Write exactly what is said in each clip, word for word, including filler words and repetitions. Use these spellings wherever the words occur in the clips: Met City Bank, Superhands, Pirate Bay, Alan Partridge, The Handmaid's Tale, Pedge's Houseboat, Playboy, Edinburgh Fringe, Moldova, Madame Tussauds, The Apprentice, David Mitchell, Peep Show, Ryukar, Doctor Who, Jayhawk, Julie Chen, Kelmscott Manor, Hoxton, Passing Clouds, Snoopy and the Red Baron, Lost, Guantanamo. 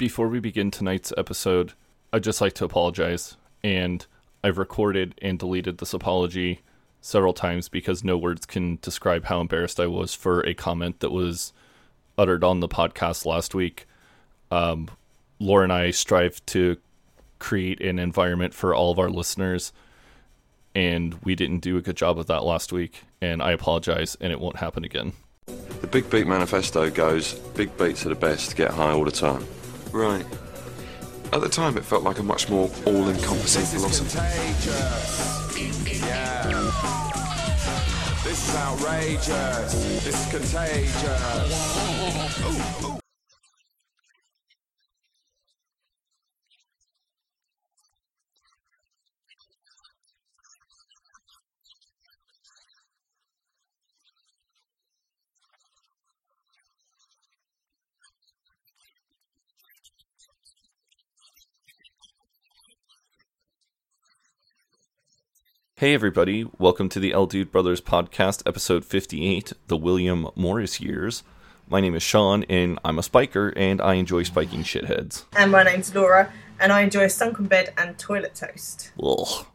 Before we begin tonight's episode, I'd just like to apologize, and I've recorded and deleted this apology several times because no words can describe how embarrassed I was for a comment that was uttered on the podcast last week. Um, Laura and I strive to create an environment for all of our listeners, and we didn't do a good job of that last week, and I apologize, and it won't happen again. The Big Beat Manifesto goes, big beats are the best, get high all the time. Right. At the time, it felt like a much more all-encompassing philosophy. Contagious. Yeah. This is outrageous. This is contagious. Ooh, ooh. Hey everybody, welcome to the El Dude Brothers Podcast, episode fifty-eight, the William Morris Years. My name is Sean, and I'm a spiker, and I enjoy spiking shitheads. And my name's Laura, and I enjoy sunken bed and toilet toast. Ugh.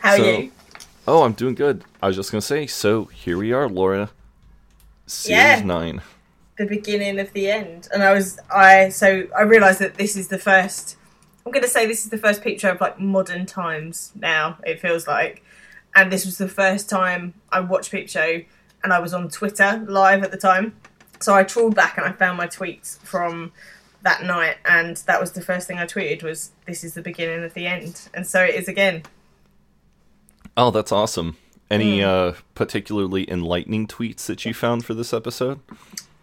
How so, are you? Oh, I'm doing good. I was just going to say, so here we are, Laura. Series yeah. nine. The beginning of the end. And I was, I, so I realised that this is the first... I'm going to say this is the first Peep Show of, like, modern times now, it feels like. And this was the first time I watched Peep Show, and I was on Twitter live at the time. So I trawled back and I found my tweets from that night, and that was the first thing I tweeted was, this is the beginning of the end. And so it is again. Oh, that's awesome. Any mm. uh, particularly enlightening tweets that you found for this episode?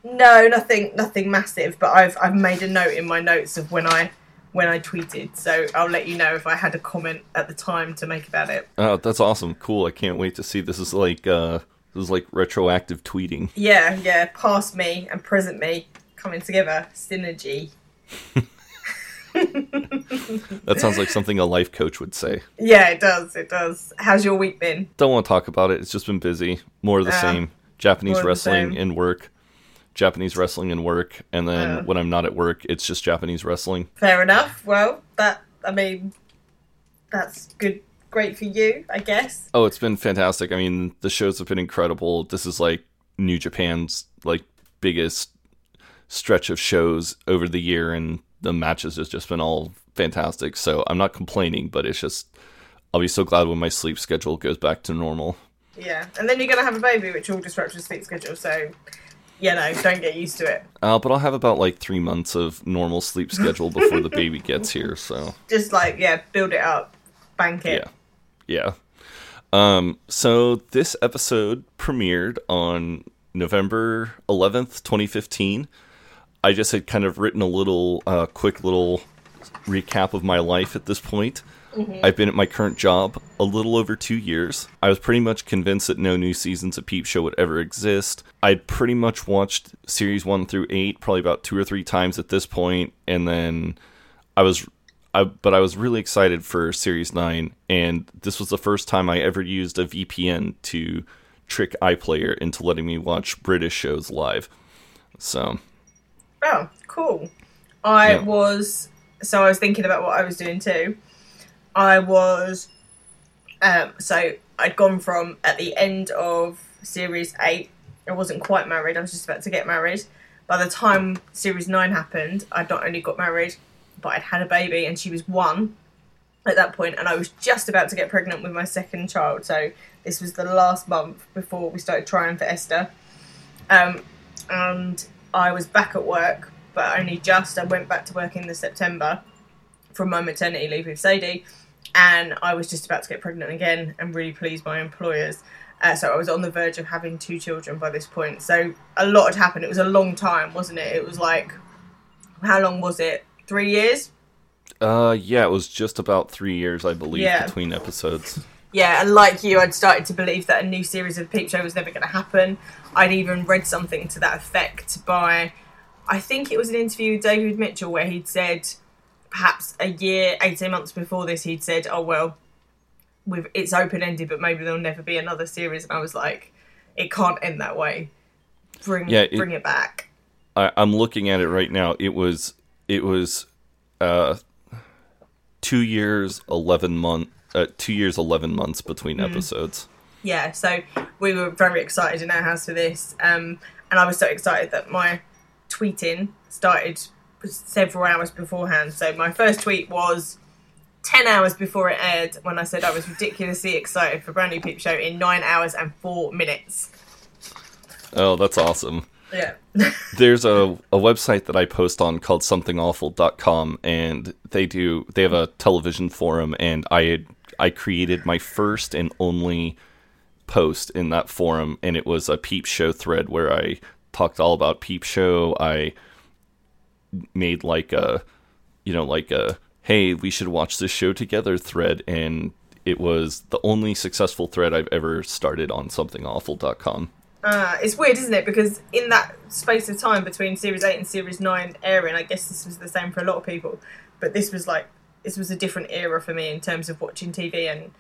No, nothing nothing massive, but I've I've made a note in my notes of when I... when I tweeted, so I'll let you know if I had a comment at the time to make about it. Oh, that's awesome. Cool. I can't wait to see. This is like uh, this is like retroactive tweeting. Yeah, yeah. Past me and present me coming together. Synergy. That sounds like something a life coach would say. Yeah, it does. It does. How's your week been? Don't want to talk about it. It's just been busy. More of the uh, same. Japanese wrestling same. and work. Japanese wrestling and work, and then oh. when I'm not at work, it's just Japanese wrestling. Fair enough. Well, that, I mean, that's good, great for you, I guess. Oh, it's been fantastic. I mean, the shows have been incredible. This is, like, New Japan's, like, biggest stretch of shows over the year, and the matches has just been all fantastic, so I'm not complaining, but it's just, I'll be so glad when my sleep schedule goes back to normal. Yeah, and then you're going to have a baby, which all disrupts your sleep schedule, so... Yeah, no, don't get used to it. Uh, but I'll have about, like, three months of normal sleep schedule before the baby gets here, so... Just, like, yeah, build it up, bank it. Yeah, yeah. Um, so this episode premiered on November eleventh, twenty fifteen. I just had kind of written a little, uh, quick little recap of my life at this point. Mm-hmm. I've been at my current job a little over two years. I was pretty much convinced that no new seasons of Peep Show would ever exist. I'd pretty much watched series one through eight probably about two or three times at this point, and then I was, I, but I was really excited for series nine, and this was the first time I ever used a V P N to trick iPlayer into letting me watch British shows live. So, oh, cool. I yeah. was so I was thinking about what I was doing too. I was, um, so I'd gone from, at the end of Series eight, I wasn't quite married, I was just about to get married. By the time Series nine happened, I'd not only got married, but I'd had a baby, and she was one at that point, and I was just about to get pregnant with my second child, so this was the last month before we started trying for Esther. Um, and I was back at work, but only just, I went back to work in the September from my maternity leave with Sadie, and I was just about to get pregnant again and really pleased my employers. Uh, so I was on the verge of having two children by this point. So a lot had happened. It was a long time, wasn't it? It was like, how long was it? Three years? Uh, yeah, it was just about three years, I believe, yeah. between episodes. Yeah, and like you, I'd started to believe that a new series of Peep Show was never going to happen. I'd even read something to that effect by, I think it was an interview with David Mitchell where he'd said... Perhaps a year, eighteen months before this, he'd said, oh, well, we've, it's open-ended, but maybe there'll never be another series. And I was like, it can't end that way. Bring, yeah, it, bring it back. I, I'm looking at it right now. It was it was uh, two years eleven month uh, two years eleven months between mm. episodes. Yeah, so we were very excited in our house for this, um, and I was so excited that my tweeting started several hours beforehand. So my first tweet was ten hours before it aired when I said I was ridiculously excited for brand new Peep Show in nine hours and four minutes. Oh, that's awesome. Yeah. There's a, a website that I post on called something awful dot com, and they do they have a television forum, and I had, I created my first and only post in that forum, and it was a Peep Show thread where I talked all about Peep Show. I made like a, you know, like a, hey, we should watch this show together thread, and it was the only successful thread I've ever started on something awful dot com. Uh, it's weird, isn't it? Because in that space of time between Series eight and Series nine airing, I guess this was the same for a lot of people, but this was like, this was a different era for me in terms of watching T V and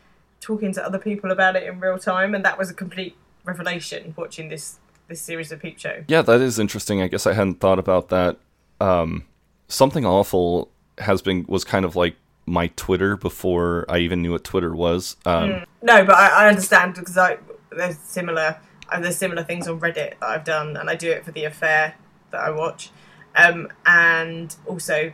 talking to other people about it in real time, and that was a complete revelation watching this, this series of Peep Show. Yeah, that is interesting. I guess I hadn't thought about that. Um, Something Awful has been was kind of like my Twitter before I even knew what Twitter was. Um, mm. No, but I, I understand because I, there's similar uh, there's similar things on Reddit that I've done, and I do it for The Affair that I watch, um, and also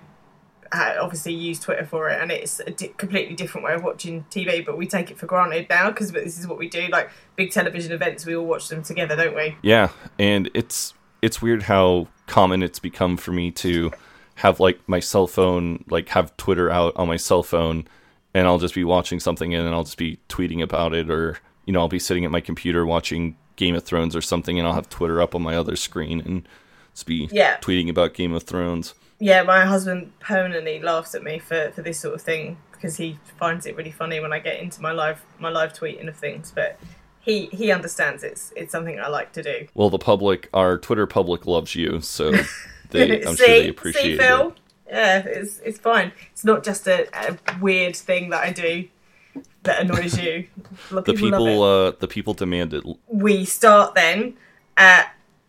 I obviously use Twitter for it, and it's a di- completely different way of watching T V, but we take it for granted now because this is what we do. Like big television events, we all watch them together, don't we? Yeah, and it's it's weird how common it's become for me to have like my cell phone, like have Twitter out on my cell phone, and I'll just be watching something and then I'll just be tweeting about it, or, you know, I'll be sitting at my computer watching Game of Thrones or something and I'll have Twitter up on my other screen and just be yeah. tweeting about Game of Thrones. Yeah, my husband permanently laughs at me for, for this sort of thing because he finds it really funny when I get into my live my live tweeting of things, but He he understands it's it's something I like to do. Well, the public, our Twitter public loves you, so they, I'm see, sure they appreciate see, Phil? it. Yeah, it's it's fine. It's not just a, a weird thing that I do that annoys you. People the people love it. Uh, the people demand it. We start then uh,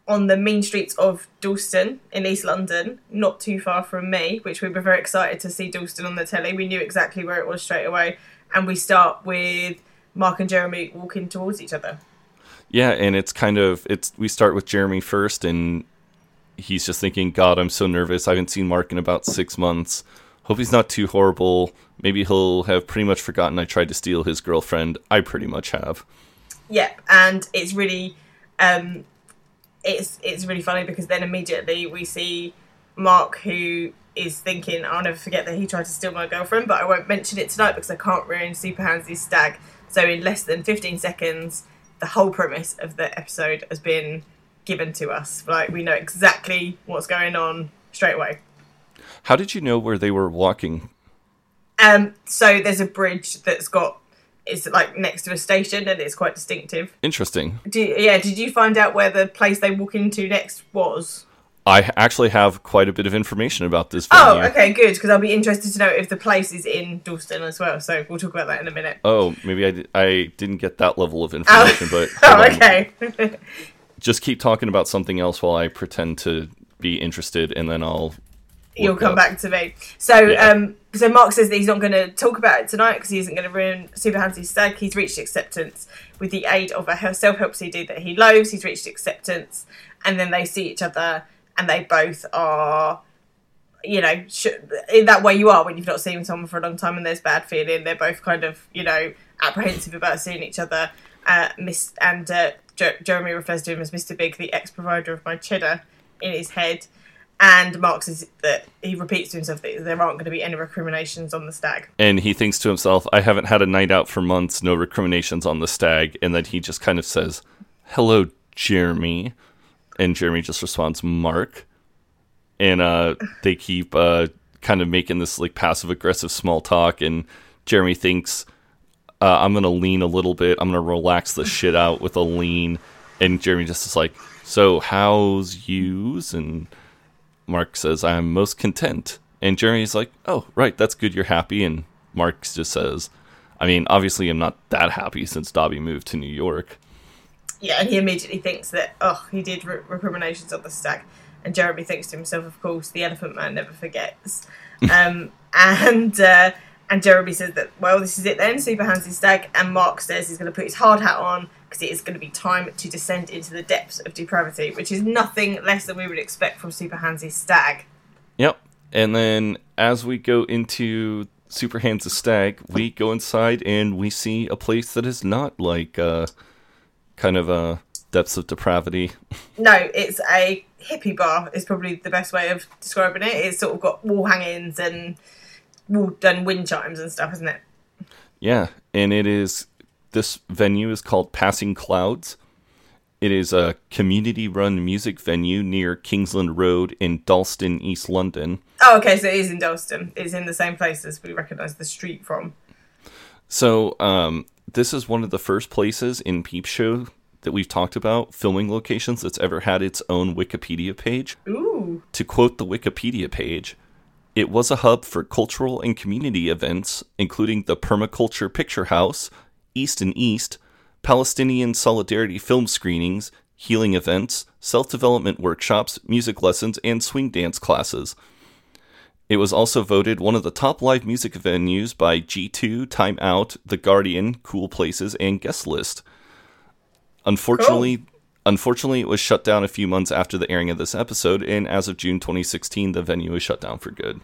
on the mean streets of Dalston in East London, not too far from me, which we were very excited to see Dalston on the telly. We knew exactly where it was straight away, and we start with Mark and Jeremy walking towards each other. Yeah, and it's kind of, it's we start with Jeremy first, and he's just thinking, God, I'm so nervous. I haven't seen Mark in about six months. Hope he's not too horrible. Maybe he'll have pretty much forgotten I tried to steal his girlfriend. I pretty much have. Yeah, and it's really, um, it's it's really funny because then immediately we see Mark, who is thinking, I'll never forget that he tried to steal my girlfriend, but I won't mention it tonight because I can't ruin Super Hansy's stag. So in less than fifteen seconds, the whole premise of the episode has been given to us. Like, we know exactly what's going on straight away. How did you know where they were walking? Um, so there's a bridge that's got, it's like next to a station, and it's quite distinctive. Interesting. Do, yeah, did you find out where the place they walk into next was? I actually have quite a bit of information about this venue. Oh, okay, good, because I'll be interested to know if the place is in Dalston as well, so we'll talk about that in a minute. Oh, maybe I, di- I didn't get that level of information, oh. but... oh, okay. Just keep talking about something else while I pretend to be interested, and then I'll... You'll come up. back to me. So, yeah. um, so Mark says that he's not going to talk about it tonight because he isn't going to ruin Super Hansy's stag. He's reached acceptance with the aid of a self-help C D that he loves. He's reached acceptance, and then they see each other, and they both are, you know, sh- in that way you are when you've not seen someone for a long time and there's bad feeling. They're both kind of, you know, apprehensive about seeing each other. Uh, miss And uh, jo- Jeremy refers to him as Mister Big, the ex-provider of my cheddar, in his head. And Mark says that he repeats to himself that there aren't going to be any recriminations on the stag. And he thinks to himself, I haven't had a night out for months, no recriminations on the stag. And then he just kind of says, hello, Jeremy. And Jeremy just responds, Mark. And uh, they keep uh, kind of making this like passive-aggressive small talk. And Jeremy thinks, uh, I'm going to lean a little bit. I'm going to relax the shit out with a lean. And Jeremy just is like, so how's yous? And Mark says, I'm most content. And Jeremy's like, oh, right, that's good. You're happy. And Mark just says, I mean, obviously I'm not that happy since Dobby moved to New York. Yeah, and he immediately thinks that, oh, he did re- recriminations on the stag. And Jeremy thinks to himself, of course, the Elephant Man never forgets. um, and uh, and Jeremy says that, well, this is it then. Super hands his stag, and Mark says he's going to put his hard hat on because it is going to be time to descend into the depths of depravity, which is nothing less than we would expect from Super Hands' stag. Yep. And then as we go into Super Hands' stag, we go inside and we see a place that is not like uh, kind of a depths of depravity. No, it's a hippie bar is probably the best way of describing it. It's sort of got wall hangings and wall done wind chimes and stuff, isn't it? Yeah, and it is. This venue is called Passing Clouds. It is a community-run music venue near Kingsland Road in Dalston, East London. Oh, okay, so it is in Dalston. It's in the same place as we recognise the street from. So, um, this is one of the first places in Peep Show that we've talked about, filming locations, that's ever had its own Wikipedia page. Ooh. To quote the Wikipedia page, it was a hub for cultural and community events, including the Permaculture Picture House, East and East, Palestinian Solidarity film screenings, healing events, self-development workshops, music lessons, and swing dance classes. It was also voted one of the top live music venues by G two, Time Out, The Guardian, Cool Places, and Guest List. Unfortunately, cool. unfortunately, it was shut down a few months after the airing of this episode, and as of June twenty sixteen, the venue was shut down for good.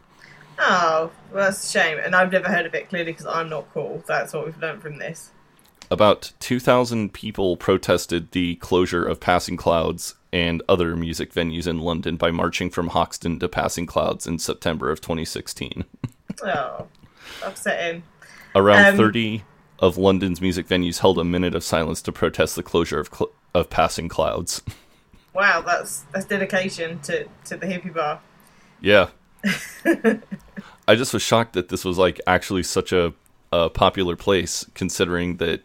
Oh, well, that's a shame, and I've never heard of it clearly because I'm not cool. That's what we've learned from this. About two thousand people protested the closure of Passing Clouds and other music venues in London by marching from Hoxton to Passing Clouds in September of twenty sixteen. Oh, upsetting. Around um, thirty of London's music venues held a minute of silence to protest the closure of cl- of Passing Clouds. Wow, that's that's dedication to, to the hippie bar. Yeah. I just was shocked that this was like actually such a, a popular place, considering that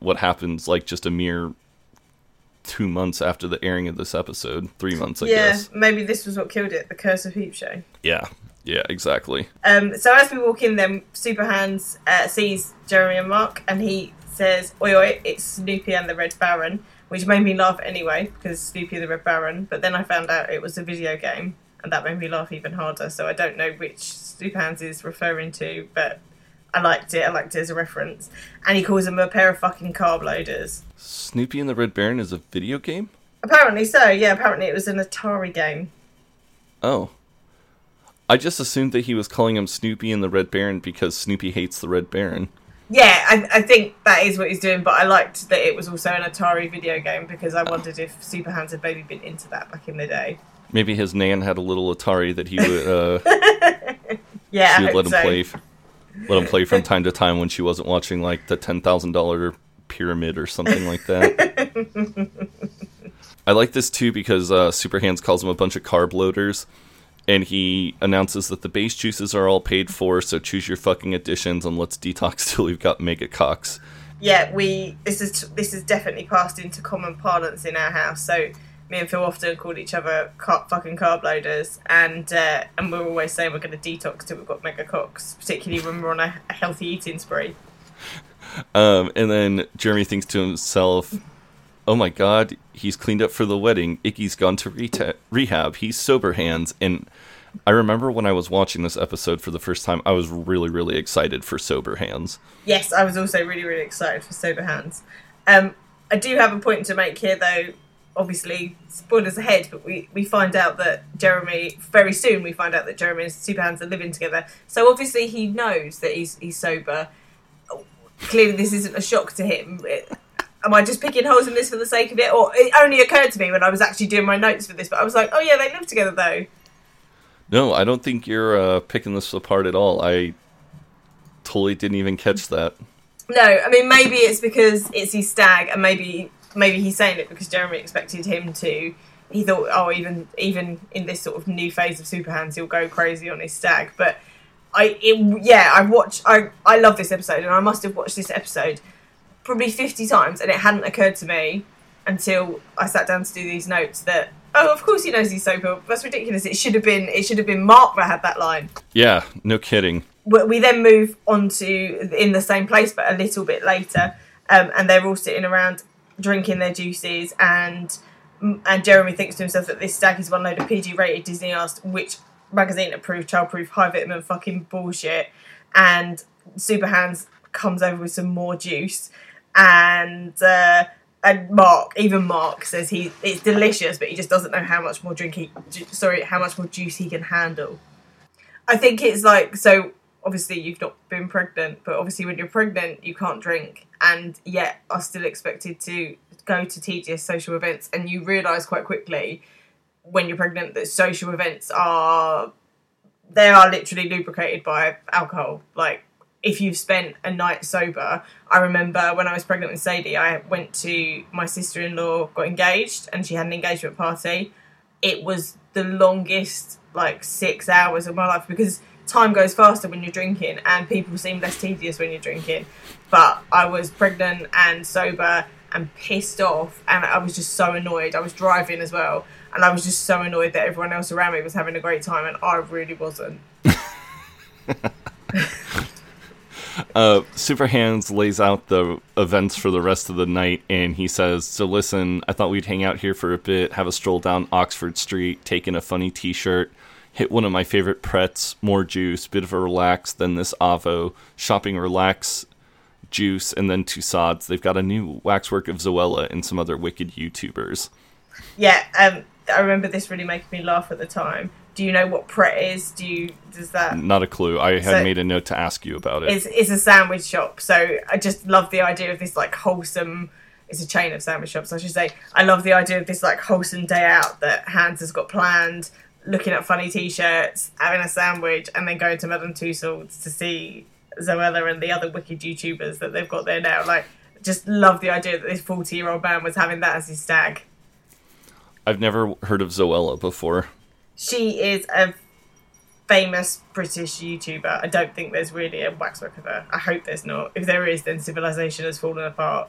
what happens like just a mere two months after the airing of this episode. Three months, I yeah, guess. Yeah, maybe this was what killed it, the curse of Peep Show. Yeah. Yeah, exactly. Um, so as we walk in, then Superhands uh, sees Jeremy and Mark, and he says, "Oi, oi, it's Snoopy and the Red Baron," which made me laugh anyway because Snoopy and the Red Baron. But then I found out it was a video game, and that made me laugh even harder. So I don't know which Superhands is referring to, but I liked it. I liked it as a reference. And he calls them a pair of fucking carb loaders. Snoopy and the Red Baron is a video game? Apparently so. Yeah, apparently it was an Atari game. Oh. I just assumed that he was calling him Snoopy and the Red Baron because Snoopy hates the Red Baron. Yeah, I, I think that is what he's doing, but I liked that it was also an Atari video game because I oh. wondered if Superhands had maybe been into that back in the day. Maybe his nan had a little Atari that he would uh, yeah, she would let him so. play let him play from time to time when she wasn't watching like the ten thousand dollars pyramid or something like that. I like this too because uh, Superhands calls him a bunch of carb loaders. And he announces that the base juices are all paid for, so choose your fucking additions and let's detox till we've got mega cocks. Yeah, we this is this is definitely passed into common parlance in our house. So me and Phil often called each other car, fucking carb loaders, and uh, and we're always saying we're going to detox till we've got mega cocks, particularly when we're on a, a healthy eating spree. Um, and then Jeremy thinks to himself, "Oh my god, he's cleaned up for the wedding. Icky's gone to reta- rehab. He's sober hands." And I remember when I was watching this episode for the first time, I was really, really excited for Sober Hands. Yes, I was also really, really excited for Sober Hands. Um, I do have a point to make here, though. Obviously, spoilers ahead, but we, we find out that Jeremy, very soon we find out that Jeremy and Sober Hands are living together. So obviously he knows that he's, he's sober. Clearly this isn't a shock to him. It, Am I just picking holes in this for the sake of it? Or it only occurred to me when I was actually doing my notes for this, but I was like, oh yeah, they live together though. No, I don't think you're uh, picking this apart at all. I totally didn't even catch that. No, I mean, maybe it's because it's his stag, and maybe maybe he's saying it because Jeremy expected him to. He thought, oh, even even in this sort of new phase of Superhands, he'll go crazy on his stag. But I, it, yeah, I watch. I I love this episode, and I must have watched this episode probably fifty times, and it hadn't occurred to me until I sat down to do these notes that, oh, of course he knows he's sober. That's ridiculous. It should have been it should have been Mark that had that line. Yeah, no kidding. We then move on to in the same place, but a little bit later, um, and they're all sitting around drinking their juices, and and Jeremy thinks to himself that this stag is one load of P G rated Disney asked which magazine approved child-proof high vitamin fucking bullshit, and Superhands comes over with some more juice, and uh, and Mark, even Mark says he it's delicious, but he just doesn't know how much more drink he, ju- sorry, how much more juice he can handle. I think it's like, so obviously you've not been pregnant, but obviously when you're pregnant you can't drink, and yet are still expected to go to tedious social events, and you realise quite quickly when you're pregnant that social events are, they are literally lubricated by alcohol. Like, if you've spent a night sober, I remember when I was pregnant with Sadie, I went to, my sister-in-law got engaged, and she had an engagement party. It was the longest, like, six hours of my life, because time goes faster when you're drinking, and people seem less tedious when you're drinking. But I was pregnant and sober and pissed off, and I was just so annoyed. I was driving as well, and I was just so annoyed that everyone else around me was having a great time, and I really wasn't. Uh, Superhands lays out the events for the rest of the night, and he says, so listen, I thought we'd hang out here for a bit, have a stroll down Oxford Street, take in a funny t-shirt, hit one of my favorite Pret's, more juice, bit of a relax, then this Avo, shopping relax, juice, and then Tussauds. They've got a new waxwork of Zoella and some other wicked YouTubers. Yeah, um, I remember this really making me laugh at the time. Do you know what Pret is? Do you, does that... Not a clue. I had so, made a note to ask you about it. It's, it's a sandwich shop. So I just love the idea of this, like, wholesome... It's a chain of sandwich shops, I should say. I love the idea of this, like, wholesome day out that Hans has got planned, looking at funny T-shirts, having a sandwich, and then going to Madame Tussauds to see Zoella and the other wicked YouTubers that they've got there now. Like, just love the idea that this forty-year-old man was having that as his stag. I've never heard of Zoella before. She is a famous British YouTuber. I don't think there's really a waxwork of her. I hope there's not. If there is, then civilization has fallen apart.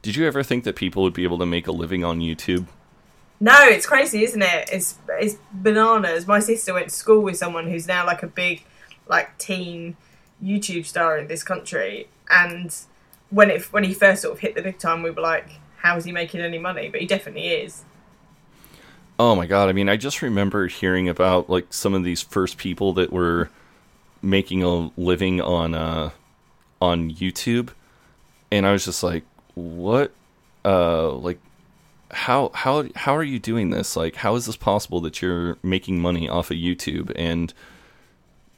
Did you ever think that people would be able to make a living on YouTube? No, it's crazy, isn't it? It's it's bananas. My sister went to school with someone who's now like a big, like, teen YouTube star in this country. And when it when he first sort of hit the big time, we were like, how is he making any money? But he definitely is. Oh my god, I mean, I just remember hearing about, like, some of these first people that were making a living on uh, on YouTube, and I was just like, what? Uh, like, how how how are you doing this? Like, how is this possible that you're making money off of YouTube? And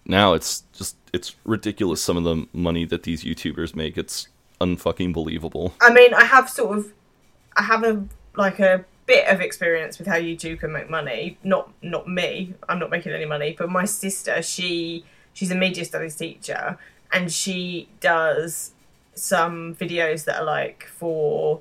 now it's just, it's ridiculous, some of the money that these YouTubers make. It's unfucking believable. I mean, I have sort of, I have a, like a... bit of experience with how YouTube can make money. Not not me, I'm not making any money, but my sister, she she's a media studies teacher, and she does some videos that are like for,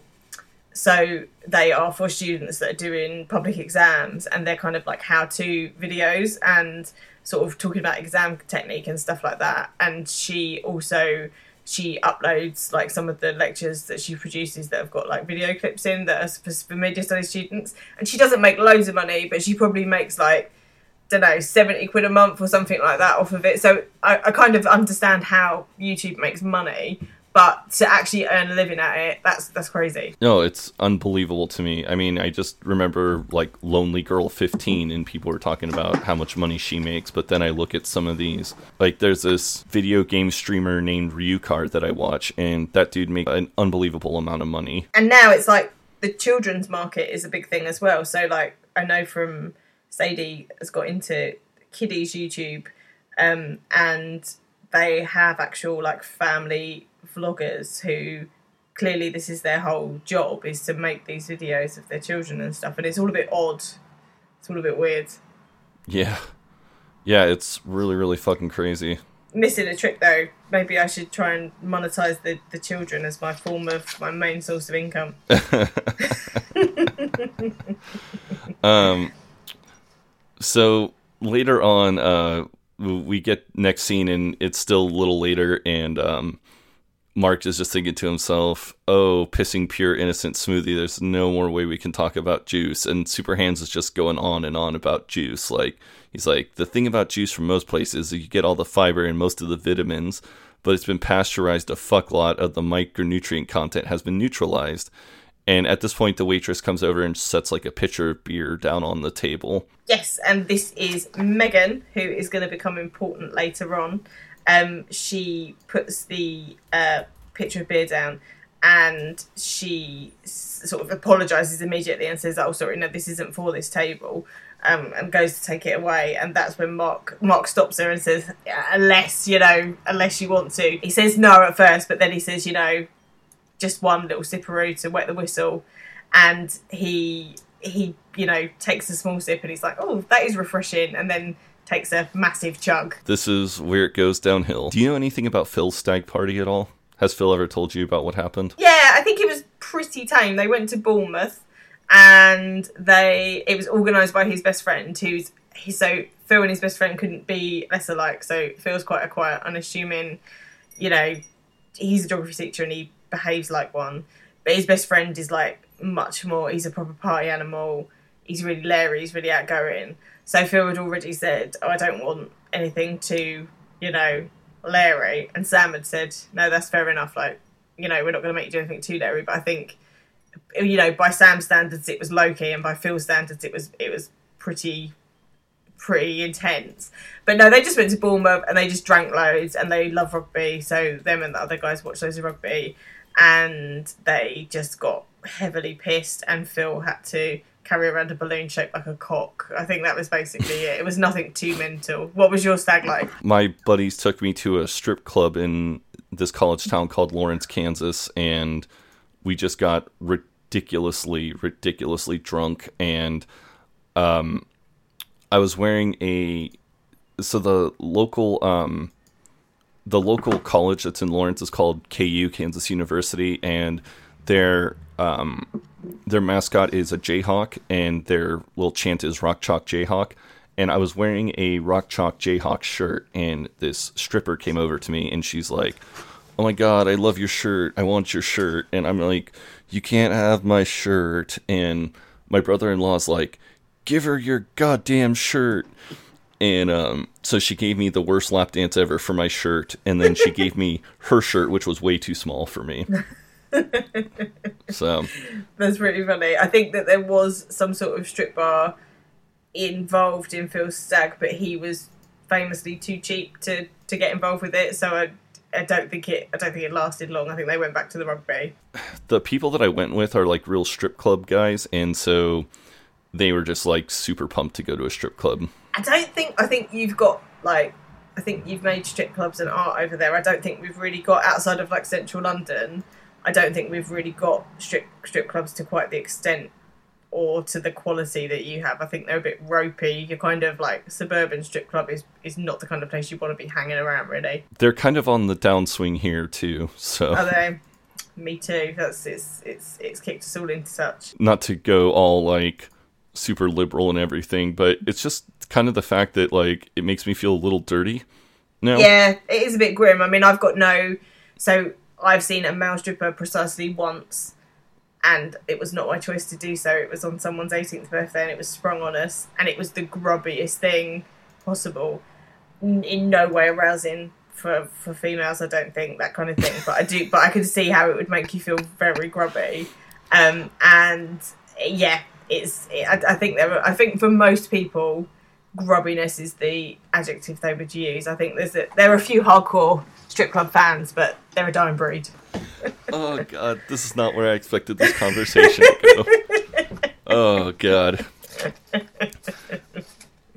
so they are for students that are doing public exams, and they're kind of like how-to videos and sort of talking about exam technique and stuff like that. And she also she uploads, like, some of the lectures that she produces that have got, like, video clips in that are for media studies students. And she doesn't make loads of money, but she probably makes, like, don't know, seventy quid a month or something like that off of it. So I, I kind of understand how YouTube makes money, but to actually earn a living at it, that's that's crazy. No, it's unbelievable to me. I mean, I just remember, like, Lonely Girl fifteen, and people were talking about how much money she makes, but then I look at some of these. Like, there's this video game streamer named Ryukar that I watch, and that dude makes an unbelievable amount of money. And now it's, like, the children's market is a big thing as well. So, like, I know from Sadie has got into kiddies YouTube, um, and they have actual, like, family vloggers who clearly this is their whole job, is to make these videos of their children and stuff, and it's all a bit odd, it's all a bit weird. Yeah yeah it's really really fucking crazy. Missing a trick though, maybe I should try and monetize the, the children as my form of my main source of income. um so later on uh we get next scene, and it's still a little later, and um Mark is just thinking to himself, oh, pissing pure innocent smoothie, there's no more way we can talk about juice. And Superhands is just going on and on about juice. Like, he's like, the thing about juice from most places is you get all the fiber and most of the vitamins, but it's been pasteurized a fuck lot of the micronutrient content has been neutralized. And at this point, the waitress comes over and sets like a pitcher of beer down on the table. Yes, and this is Megan, who is going to become important later on. Um, she puts the uh, pitcher of beer down and she s- sort of apologises immediately and says, oh, sorry, no, this isn't for this table, um, and goes to take it away. And that's when Mark Mark stops her and says, yeah, unless, you know, unless you want to. He says no at first, but then he says, you know, just one little sipperoo to wet the whistle, and he he you know takes a small sip and he's like, oh, that is refreshing, and then takes a massive chug. This is where it goes downhill. Do you know anything about Phil's stag party at all? Has Phil ever told you about what happened? Yeah, I think it was pretty tame. They went to Bournemouth and they it was organised by his best friend, who's he, so Phil and his best friend couldn't be less alike. So Phil's quite a quiet, unassuming, you know, he's a geography teacher and he behaves like one, but his best friend is like much more, he's a proper party animal, he's really leery, he's really outgoing. So Phil had already said, oh, I don't want anything too, you know, leery, and Sam had said, no, that's fair enough, like, you know, we're not going to make you do anything too leery. But I think, you know, by Sam's standards it was low-key, and by Phil's standards it was it was pretty pretty intense. But no, they just went to Bournemouth and they just drank loads, and they love rugby, so them and the other guys watched loads of rugby. And they just got heavily pissed, and Phil had to carry around a balloon shaped like a cock. I think that was basically it. It was nothing too mental. What was your stag like? My buddies took me to a strip club in this college town called Lawrence, Kansas, and we just got ridiculously, ridiculously drunk. And um, I was wearing a... So the local... Um, The local college that's in Lawrence is called K U, Kansas University, and their um, their mascot is a Jayhawk, and their little chant is Rock Chalk Jayhawk. And I was wearing a Rock Chalk Jayhawk shirt, and this stripper came over to me, and she's like, oh my god, I love your shirt, I want your shirt. And I'm like, you can't have my shirt. And my brother-in-law's like, give her your goddamn shirt. And um, so she gave me the worst lap dance ever for my shirt. And then she gave me her shirt, which was way too small for me. So that's really funny. I think that there was some sort of strip bar involved in Phil's stag, but he was famously too cheap to, to get involved with it. So I, I don't think it I don't think it lasted long. I think they went back to the rugby. The people that I went with are like real strip club guys. And so they were just like super pumped to go to a strip club. I don't think, I think you've got, like, I think you've made strip clubs and art over there. I don't think we've really got, outside of, like, central London, I don't think we've really got strip strip clubs to quite the extent or to the quality that you have. I think they're a bit ropey. Your kind of, like, suburban strip club is, is not the kind of place you want to be hanging around, really. They're kind of on the downswing here, too, so... Are they? Me too. That's, it's, it's, it's kicked us all into touch. Not to go all, like... super liberal and everything, but it's just kind of the fact that, like, it makes me feel a little dirty now. Yeah, it is a bit grim. I mean, I've got no... So, I've seen a male stripper precisely once, and it was not my choice to do so. It was on someone's eighteenth birthday, and it was sprung on us, and it was the grubbiest thing possible. In no way arousing for, for females, I don't think, that kind of thing. But I do. But I could see how it would make you feel very grubby. Um, and, yeah... It's. It, I, I think there. Were, I think for most people, grubbiness is the adjective they would use. I think there's. A, there are a few hardcore strip club fans, but they're a dying breed. Oh god, this is not where I expected this conversation to go. Oh god.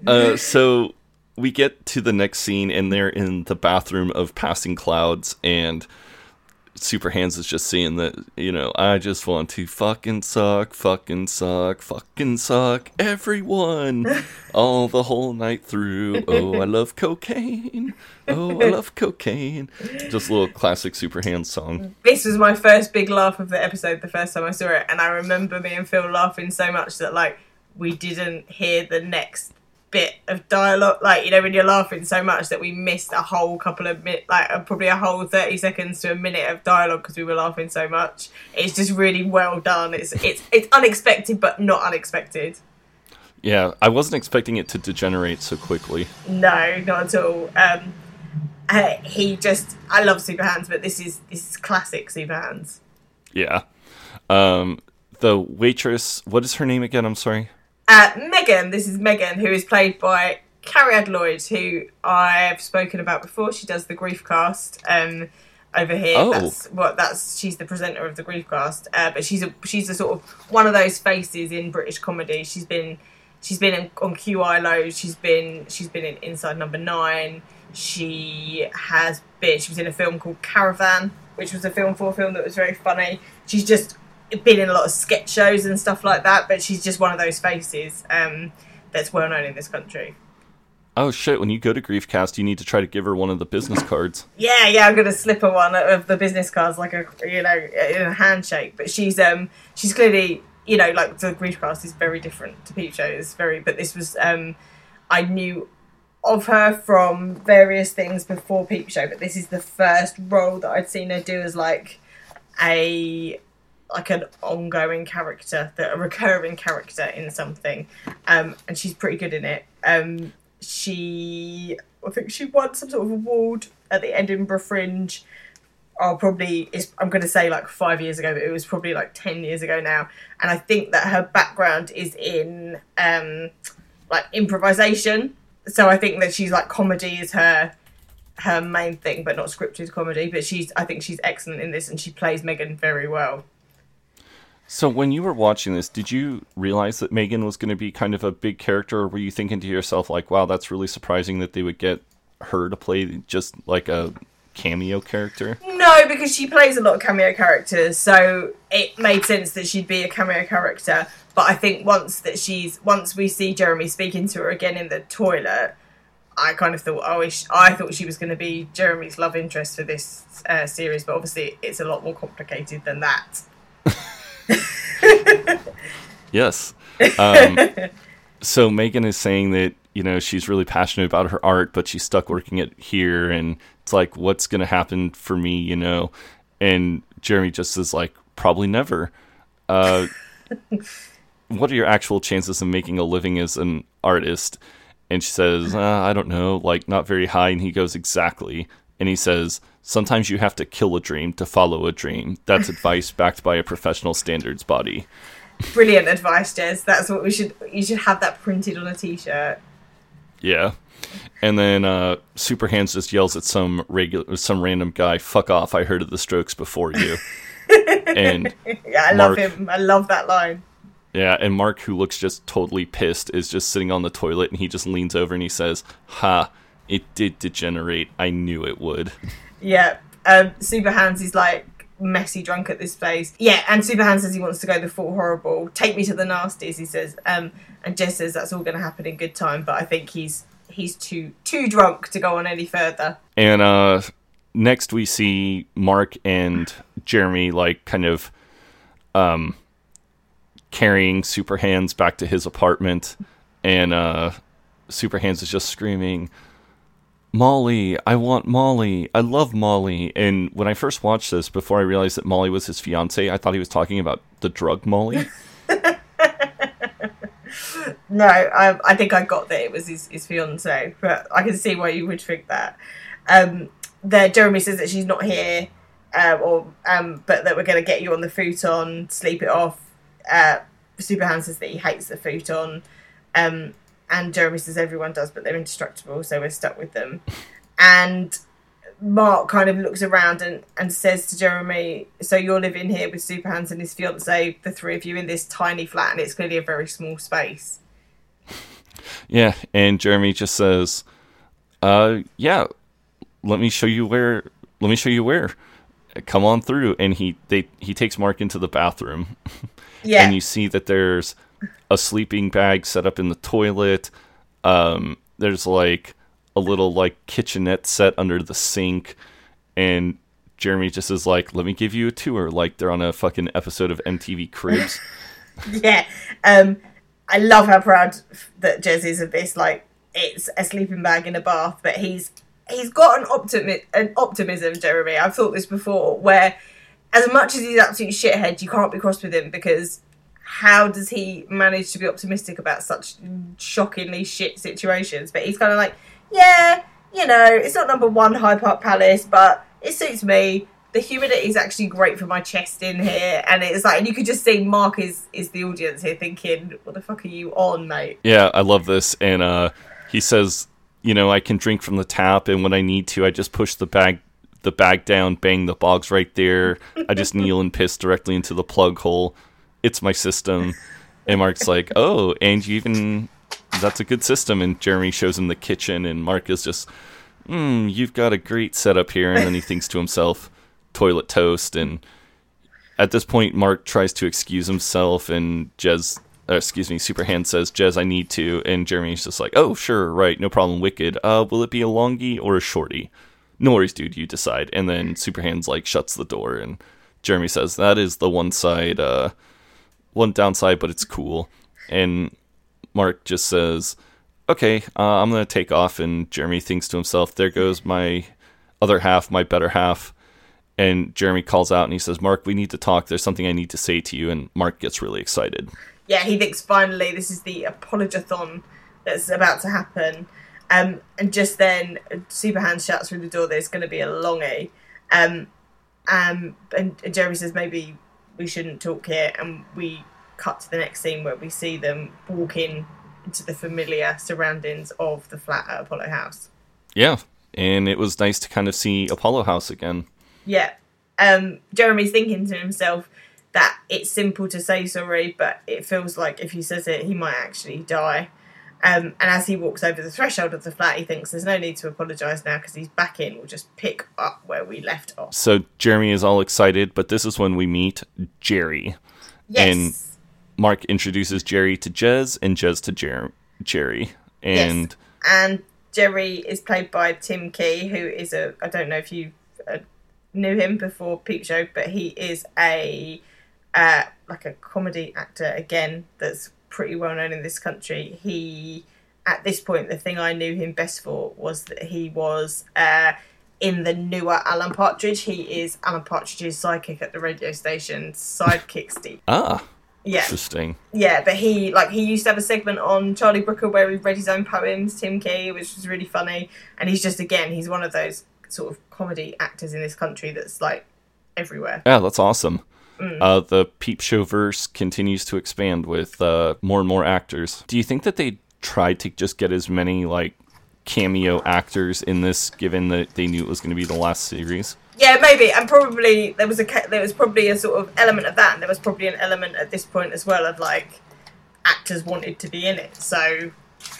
Uh, so we get to the next scene, and they're in the bathroom of Passing Clouds, and Super Hands is just seeing that, you know, I just want to fucking suck, fucking suck, fucking suck everyone all the whole night through. Oh, I love cocaine. Oh, I love cocaine. Just a little classic Super Hands song. This was my first big laugh of the episode the first time I saw it. And I remember me and Phil laughing so much that, like, we didn't hear the next bit of dialogue, like, you know, when you're laughing so much that we missed a whole couple of minutes, like probably a whole thirty seconds to a minute of dialogue because we were laughing so much. It's just really well done. It's it's it's unexpected, but not unexpected. Yeah, I wasn't expecting it to degenerate so quickly. No, not at all. Um, uh, he just, I love Super Hands, but this is this is classic Super Hands. Yeah. Um, the waitress, what is her name again? I'm sorry. Uh, Megan. This is Megan, who is played by Carrie Ad-Lloyd, who I've spoken about before. She does the Grief Cast um, over here. Oh. That's what that's. She's the presenter of the Grief Cast, uh, but she's a she's a sort of one of those faces in British comedy. She's been she's been on Q I Low. She's been she's been in Inside Number Nine. She has been. She was in a film called Caravan, which was a film for film that was very funny. She's just been in a lot of sketch shows and stuff like that, but she's just one of those faces um, that's well known in this country. Oh shit, when you go to Griefcast, you need to try to give her one of the business cards. yeah, yeah, I'm going to slip her one of the business cards, like a, you know, in a handshake. But she's um she's clearly, you know, like the Griefcast is very different to Peep Show. It's very, but this was, um I knew of her from various things before Peep Show, but this is the first role that I'd seen her do as like a... like an ongoing character, that a recurring character in something, um, and she's pretty good in it. Um, she, I think she won some sort of award at the Edinburgh Fringe. Oh, probably it's, I'm going to say like five years ago, but it was probably like ten years ago now. And I think that her background is in um, like improvisation, so I think that she's like comedy is her. her main thing, but not scripted comedy. But she's, I think she's excellent in this, and she plays Megan very well. So when you were watching this, did you realize that Megan was going to be kind of a big character, or were you thinking to yourself, like, wow, that's really surprising that they would get her to play just like a cameo character? No, because she plays a lot of cameo characters, so it made sense that she'd be a cameo character. But I think once that she's, once we see Jeremy speaking to her again in the toilet, I kind of thought, oh, I thought she was going to be Jeremy's love interest for this uh, series, but obviously it's a lot more complicated than that. Yes. Um, so Megan is saying that, you know, she's really passionate about her art, but she's stuck working it here, and it's like, what's going to happen for me, you know? And Jeremy just is like, probably never. Uh, what are your actual chances of making a living as an artist? And she says, uh, I don't know, like, not very high. And he goes, exactly. And he says, sometimes you have to kill a dream to follow a dream. That's advice backed by a professional standards body. Brilliant advice, Jez. That's what we should, you should have that printed on a t-shirt. Yeah. And then uh, Superhands just yells at some regular, some random guy, fuck off, I heard of the Strokes before you. And yeah, I Mark, love him. I love that line. Yeah, and Mark, who looks just totally pissed, is just sitting on the toilet, and he just leans over and he says, ha, it did degenerate. I knew it would. Yeah, um, Superhands is like messy drunk at this place. Yeah, and Superhands says he wants to go the full horrible. Take me to the nasties, he says. Um, and Jess says that's all going to happen in good time, but I think he's he's too too drunk to go on any further. And uh, next we see Mark and Jeremy, like, kind of... um. carrying Superhands back to his apartment, and uh, Superhands is just screaming, Molly, I want Molly, I love Molly. And when I first watched this, before I realized that Molly was his fiancée, I thought he was talking about the drug Molly. No, I, I think I got that it was his, his fiancée, but I can see why you would think that. Um, there, Jeremy says that she's not here, uh, or um, but that we're going to get you on the futon, sleep it off. Uh, Superhands says that he hates the futon, um, and Jeremy says everyone does, but they're indestructible, so we're stuck with them. And Mark kind of looks around and, and says to Jeremy, so you're living here with Superhands and his fiancée, the three of you in this tiny flat, and it's clearly a very small space. Yeah, and Jeremy just says, uh, yeah, let me show you where, let me show you where. Come on through. And he they he takes Mark into the bathroom. Yeah. And you see that there's a sleeping bag set up in the toilet. Um, there's like a little like kitchenette set under the sink. And Jeremy just is like, let me give you a tour. Like they're on a fucking episode of M T V Cribs. Yeah. Um, I love how proud that Jez is of this. Like it's a sleeping bag in a bath, but he's, He's got an, optimi- an optimism, Jeremy. I've thought this before, where as much as he's an absolute shithead, you can't be cross with him, because how does he manage to be optimistic about such shockingly shit situations? But he's kind of like, yeah, you know, it's not number one Hyde Park Palace, but it suits me. the humidity is actually great for my chest in here. And it's like, and you could just see Mark is, is the audience here thinking, what the fuck are you on, mate? Yeah, I love this. And uh, he says, you know, I can drink from the tap, and when I need to, I just push the bag the bag down, bang the bogs right there. I just kneel and piss directly into the plug hole. It's my system. And Mark's like, oh, and you even... that's a good system. And Jeremy shows him the kitchen, and Mark is just, mm, you've got a great setup here. And then he thinks to himself, toilet toast. And at this point, Mark tries to excuse himself, and Jez, uh, excuse me, Superhand says, Jez, I need to. And Jeremy's just like, oh, sure, right, no problem, wicked. Uh, will it be a longie or a shorty? No worries, dude, you decide. And then Superhand's like, shuts the door, and Jeremy says, that is the one side, uh, one downside, but it's cool. And Mark just says, okay, uh, I'm going to take off. And Jeremy thinks to himself, there goes my other half, my better half. And Jeremy calls out and he says, Mark, we need to talk. There's something I need to say to you. And Mark gets really excited. Yeah, he thinks finally this is the apologathon that's about to happen. Um, and just then Superhand shouts through the door, there's going to be a longie. Um, um, and, and Jeremy says, maybe we shouldn't talk here. And we cut to the next scene where we see them walking into the familiar surroundings of the flat at Apollo House. Yeah, and it was nice to kind of see Apollo House again. Yeah. Um, Jeremy's thinking to himself that it's simple to say sorry, but it feels like if he says it, he might actually die. Um, and as he walks over the threshold of the flat, he thinks there's no need to apologise now because he's back in. We'll just pick up where we left off. So Jeremy is all excited, but this is when we meet Jerry. Yes. And Mark introduces Jerry to Jez and Jez to Jer- Jerry. And yes. And Jerry is played by Tim Key, who is a, I don't know if you uh, knew him before Peep Show, but he is a, uh, like a comedy actor, again, that's pretty well known in this country. He, at this point, the thing I knew him best for was that he was uh, in the newer Alan Partridge. He is Alan Partridge's sidekick at the radio station, Sidekick Steve. Ah, yeah. Interesting. Yeah, but he like he used to have a segment on Charlie Brooker where he read his own poems, Tim Key, which was really funny. And he's just, again, he's one of those sort of comedy actors in this country that's like everywhere. Yeah, that's awesome. Mm. Uh, the Peep Show verse continues to expand with uh, more and more actors. Do you think that they tried to just get as many like cameo actors in this, given that they knew it was going to be the last series? Yeah, maybe, and probably there was a there was probably a sort of element of that, and there was probably an element at this point as well of like actors wanted to be in it. So,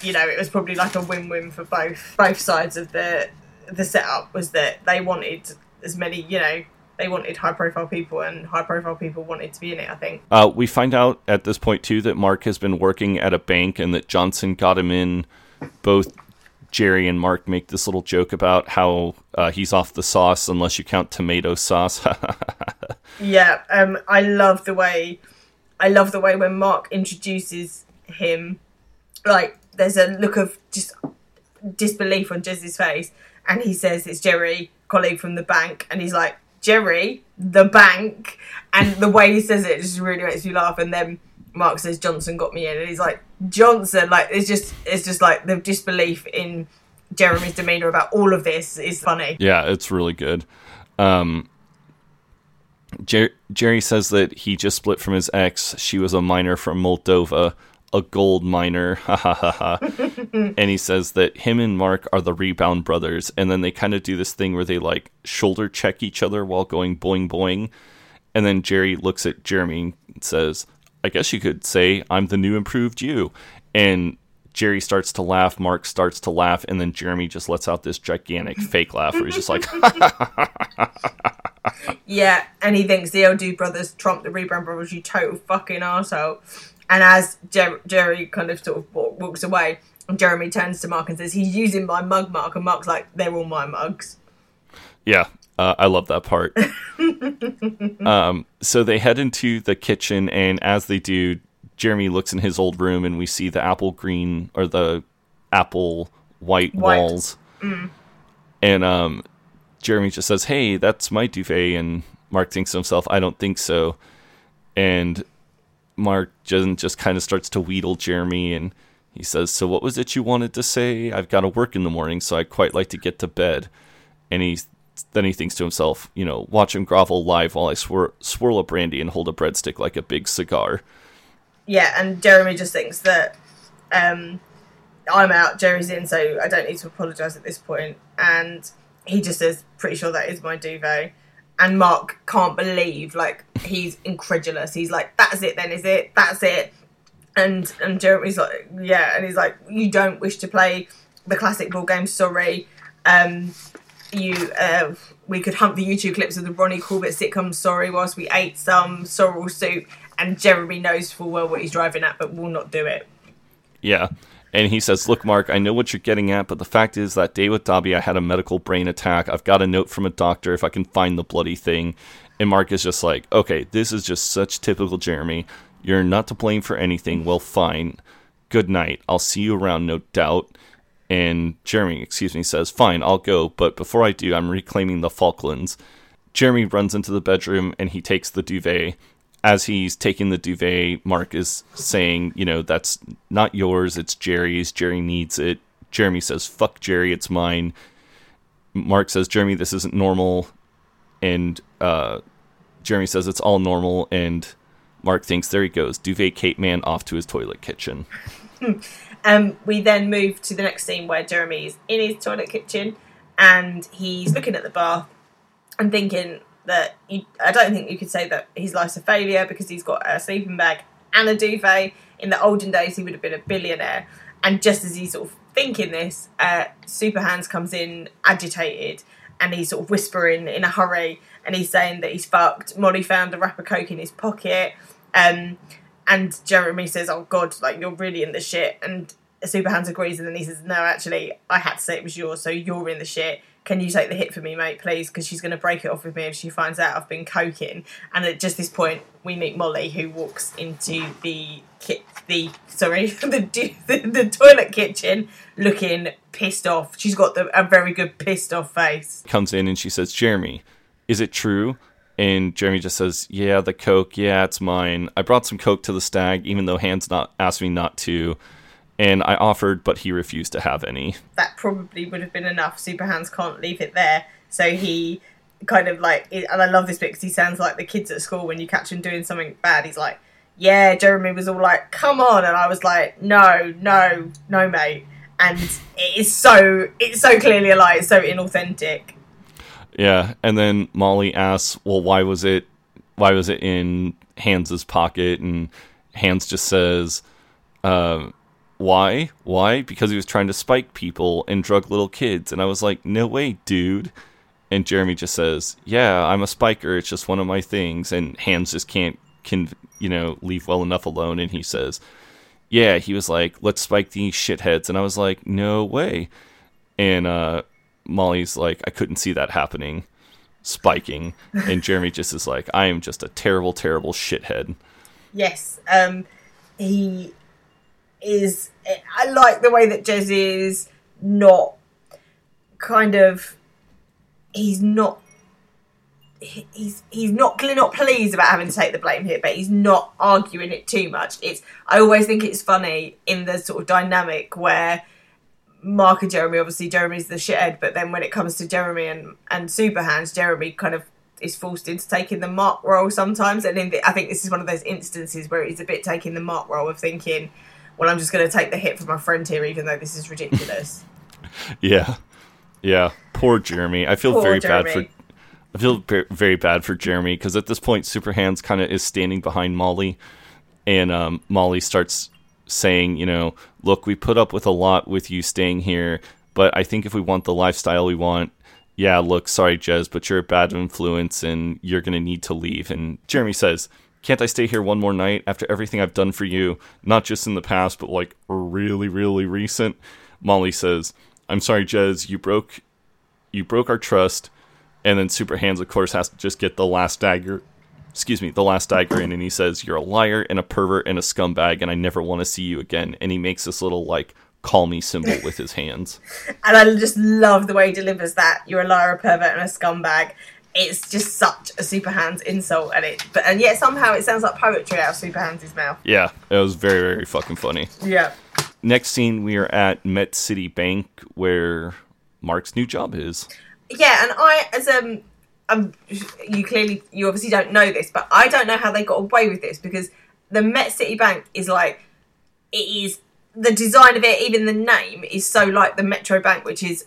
you know, it was probably like a win-win for both both sides of the the setup, was that they wanted as many, you know, they wanted high-profile people, and high-profile people wanted to be in it, I think. Uh, we find out at this point too that Mark has been working at a bank, and that Johnson got him in. Both Jerry and Mark make this little joke about how uh, he's off the sauce unless you count tomato sauce. Yeah, um, I love the way, I love the way when Mark introduces him, like there's a look of just disbelief on Jez's face, and he says it's Jerry, colleague from the bank, and he's like, Jerry, the bank, and the way he says it just really makes me laugh. And then Mark says Johnson got me in, and he's like, Johnson, like it's just it's just like the disbelief in Jeremy's demeanor about all of this is funny. Yeah, it's really good. um Jer- Jerry says that he just split from his ex. She was a miner from Moldova, a gold miner, ha ha ha ha. And he says that him and Mark are the rebound brothers, and then they kind of do this thing where they like shoulder check each other while going boing boing. And then Jerry looks at Jeremy and says, I guess you could say I'm the new improved you. And Jerry starts to laugh, Mark starts to laugh, and then Jeremy just lets out this gigantic fake laugh where he's just like, yeah, and he thinks the El Dude Brothers trump the Rebrand Brothers, you total fucking arsehole. And as Jer- Jerry kind of sort of walks away, Jeremy turns to Mark and says, he's using my mug, Mark. And Mark's like, they're all my mugs. Yeah. Uh, I love that part. um, so they head into the kitchen, and as they do, Jeremy looks in his old room, and we see the apple green or the apple white, white. walls. Mm. And um, Jeremy just says, hey, that's my duvet. And Mark thinks to himself, I don't think so. And Mark just, just kind of starts to wheedle Jeremy, and he says, so what was it you wanted to say? I've got to work in the morning, so I'd quite like to get to bed. And he's Then he thinks to himself, you know, watch him grovel live while I swir- swirl a brandy and hold a breadstick like a big cigar. Yeah, and Jeremy just thinks that um, I'm out, Jerry's in, so I don't need to apologise at this point. And he just says, pretty sure that is my duvet. And Mark can't believe, like, he's incredulous. He's like, that's it then, is it? That's it. And and Jeremy's like, yeah. And he's like, you don't wish to play the classic ball game, sorry. Um, you, uh, we could hunt the YouTube clips of the Ronnie Corbett sitcom, sorry, whilst we ate some sorrel soup. And Jeremy knows full well what he's driving at, but will not do it. Yeah. And he says, look, Mark, I know what you're getting at, but the fact is that day with Dobby, I had a medical brain attack. I've got a note from a doctor if I can find the bloody thing. And Mark is just like, okay, this is just such typical Jeremy. You're not to blame for anything. Well, fine. Good night. I'll see you around, no doubt. And Jeremy, excuse me, says, fine, I'll go. But before I do, I'm reclaiming the Falklands. Jeremy runs into the bedroom and he takes the duvet. As he's taking the duvet, Mark is saying, you know, that's not yours, it's Jerry's, Jerry needs it. Jeremy says, fuck Jerry, it's mine. Mark says, Jeremy, this isn't normal. And uh, Jeremy says, it's all normal. And Mark thinks, there he goes, duvet cape man off to his toilet kitchen. um, we then move to the next scene where Jeremy is in his toilet kitchen and he's looking at the bath and thinking... that you, I don't think you could say that his life's a failure because he's got a sleeping bag and a duvet. In the olden days, he would have been a billionaire. And just as he's sort of thinking this, uh, Superhands comes in agitated and he's sort of whispering in a hurry and he's saying that he's fucked. Molly found a wrapper coke in his pocket. Um, and Jeremy says, oh God, like you're really in the shit. And Superhands agrees and then he says, no, actually, I had to say it was yours, so you're in the shit. Can you take the hit for me, mate, please? Because she's going to break it off with me if she finds out I've been coking. And at just this point, we meet Molly, who walks into the ki- the sorry the, the the toilet kitchen looking pissed off. She's got the, a very good pissed off face. Comes in and she says, Jeremy, is it true? And Jeremy just says, yeah, the coke, yeah, it's mine. I brought some coke to the stag, even though Hans not asked me not to. And I offered, but he refused to have any. That probably would have been enough. Superhands can't leave it there. So he kind of like... And I love this bit because he sounds like the kids at school when you catch him doing something bad. He's like, yeah, Jeremy was all like, come on. And I was like, no, no, no, mate. And it is so, it's so clearly a lie. It's so inauthentic. Yeah. And then Molly asks, well, why was it, why was it in Hans's pocket? And Hans just says... Uh, Why? Why? Because he was trying to spike people and drug little kids. And I was like, no way, dude. And Jeremy just says, yeah, I'm a spiker. It's just one of my things. And Hans just can't, can, you know, leave well enough alone. And he says, yeah, he was like, let's spike these shitheads. And I was like, no way. And uh, Molly's like, I couldn't see that happening. Spiking. And Jeremy just is like, I am just a terrible, terrible shithead. Yes. Um, he... is I like the way that Jez is not kind of he's not he's he's not clearly not pleased about having to take the blame here, but he's not arguing it too much. It's I always think it's funny in the sort of dynamic where Mark and Jeremy, obviously Jeremy's the shithead, but then when it comes to Jeremy and, and Superhands, Jeremy kind of is forced into taking the Mark role sometimes, and in the, I think this is one of those instances where he's a bit taking the Mark role of thinking, well, I'm just going to take the hit for my friend here, even though this is ridiculous. yeah. Yeah. Poor Jeremy. I feel Poor very Jeremy. bad for I feel very bad for Jeremy, because at this point, Superhands kind of is standing behind Molly, and um, Molly starts saying, you know, look, we put up with a lot with you staying here, but I think if we want the lifestyle we want, yeah, look, sorry, Jez, but you're a bad influence, and you're going to need to leave. And Jeremy says... Can't I stay here one more night after everything I've done for you? Not just in the past, but like really, really recent. Molly says, I'm sorry, Jez, you broke you broke our trust. And then Superhands, of course, has to just get the last dagger. Excuse me, the last dagger in. And he says, you're a liar and a pervert and a scumbag, and I never want to see you again. And he makes this little, like, call me symbol with his hands. And I just love the way he delivers that. You're a liar, a pervert, and a scumbag. It's just such a Superhands insult, and it, but and yet somehow it sounds like poetry out of Superhands' mouth. Yeah, it was very, very fucking funny. Yeah. Next scene, we are at Met City Bank, where Mark's new job is. yeah, and I, as um, um, you clearly, you obviously don't know this, but I don't know how they got away with this, because the Met City Bank is like, it is, the design of it, even the name, is so like the Metro Bank, which is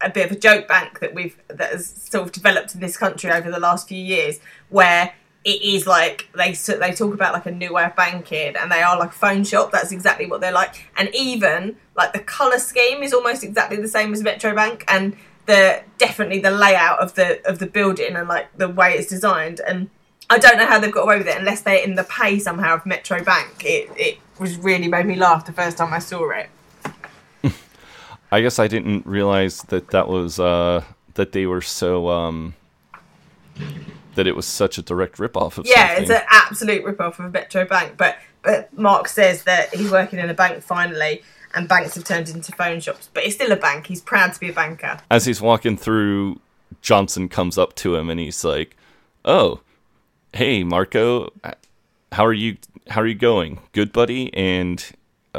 a bit of a joke bank that we've, that has sort of developed in this country over the last few years, where it is like, they they talk about like a new way of banking, and they are like a phone shop. That's exactly what they're like. And even like the colour scheme is almost exactly the same as Metro Bank, and the definitely the layout of the of the building and like the way it's designed. And I don't know how they've got away with it, unless they're in the pay somehow of Metro Bank. It it was really made me laugh the first time I saw it. I guess I didn't realise that that was uh, that they were so. Um... that it was such a direct rip-off of yeah, something. Yeah, it's an absolute rip-off of Metro Bank. But, but Mark says that he's working in a bank finally, and banks have turned into phone shops. But it's still a bank. He's proud to be a banker. As he's walking through, Johnson comes up to him, and he's like, oh, hey, Marco, how are you, how are you going? Good, buddy? And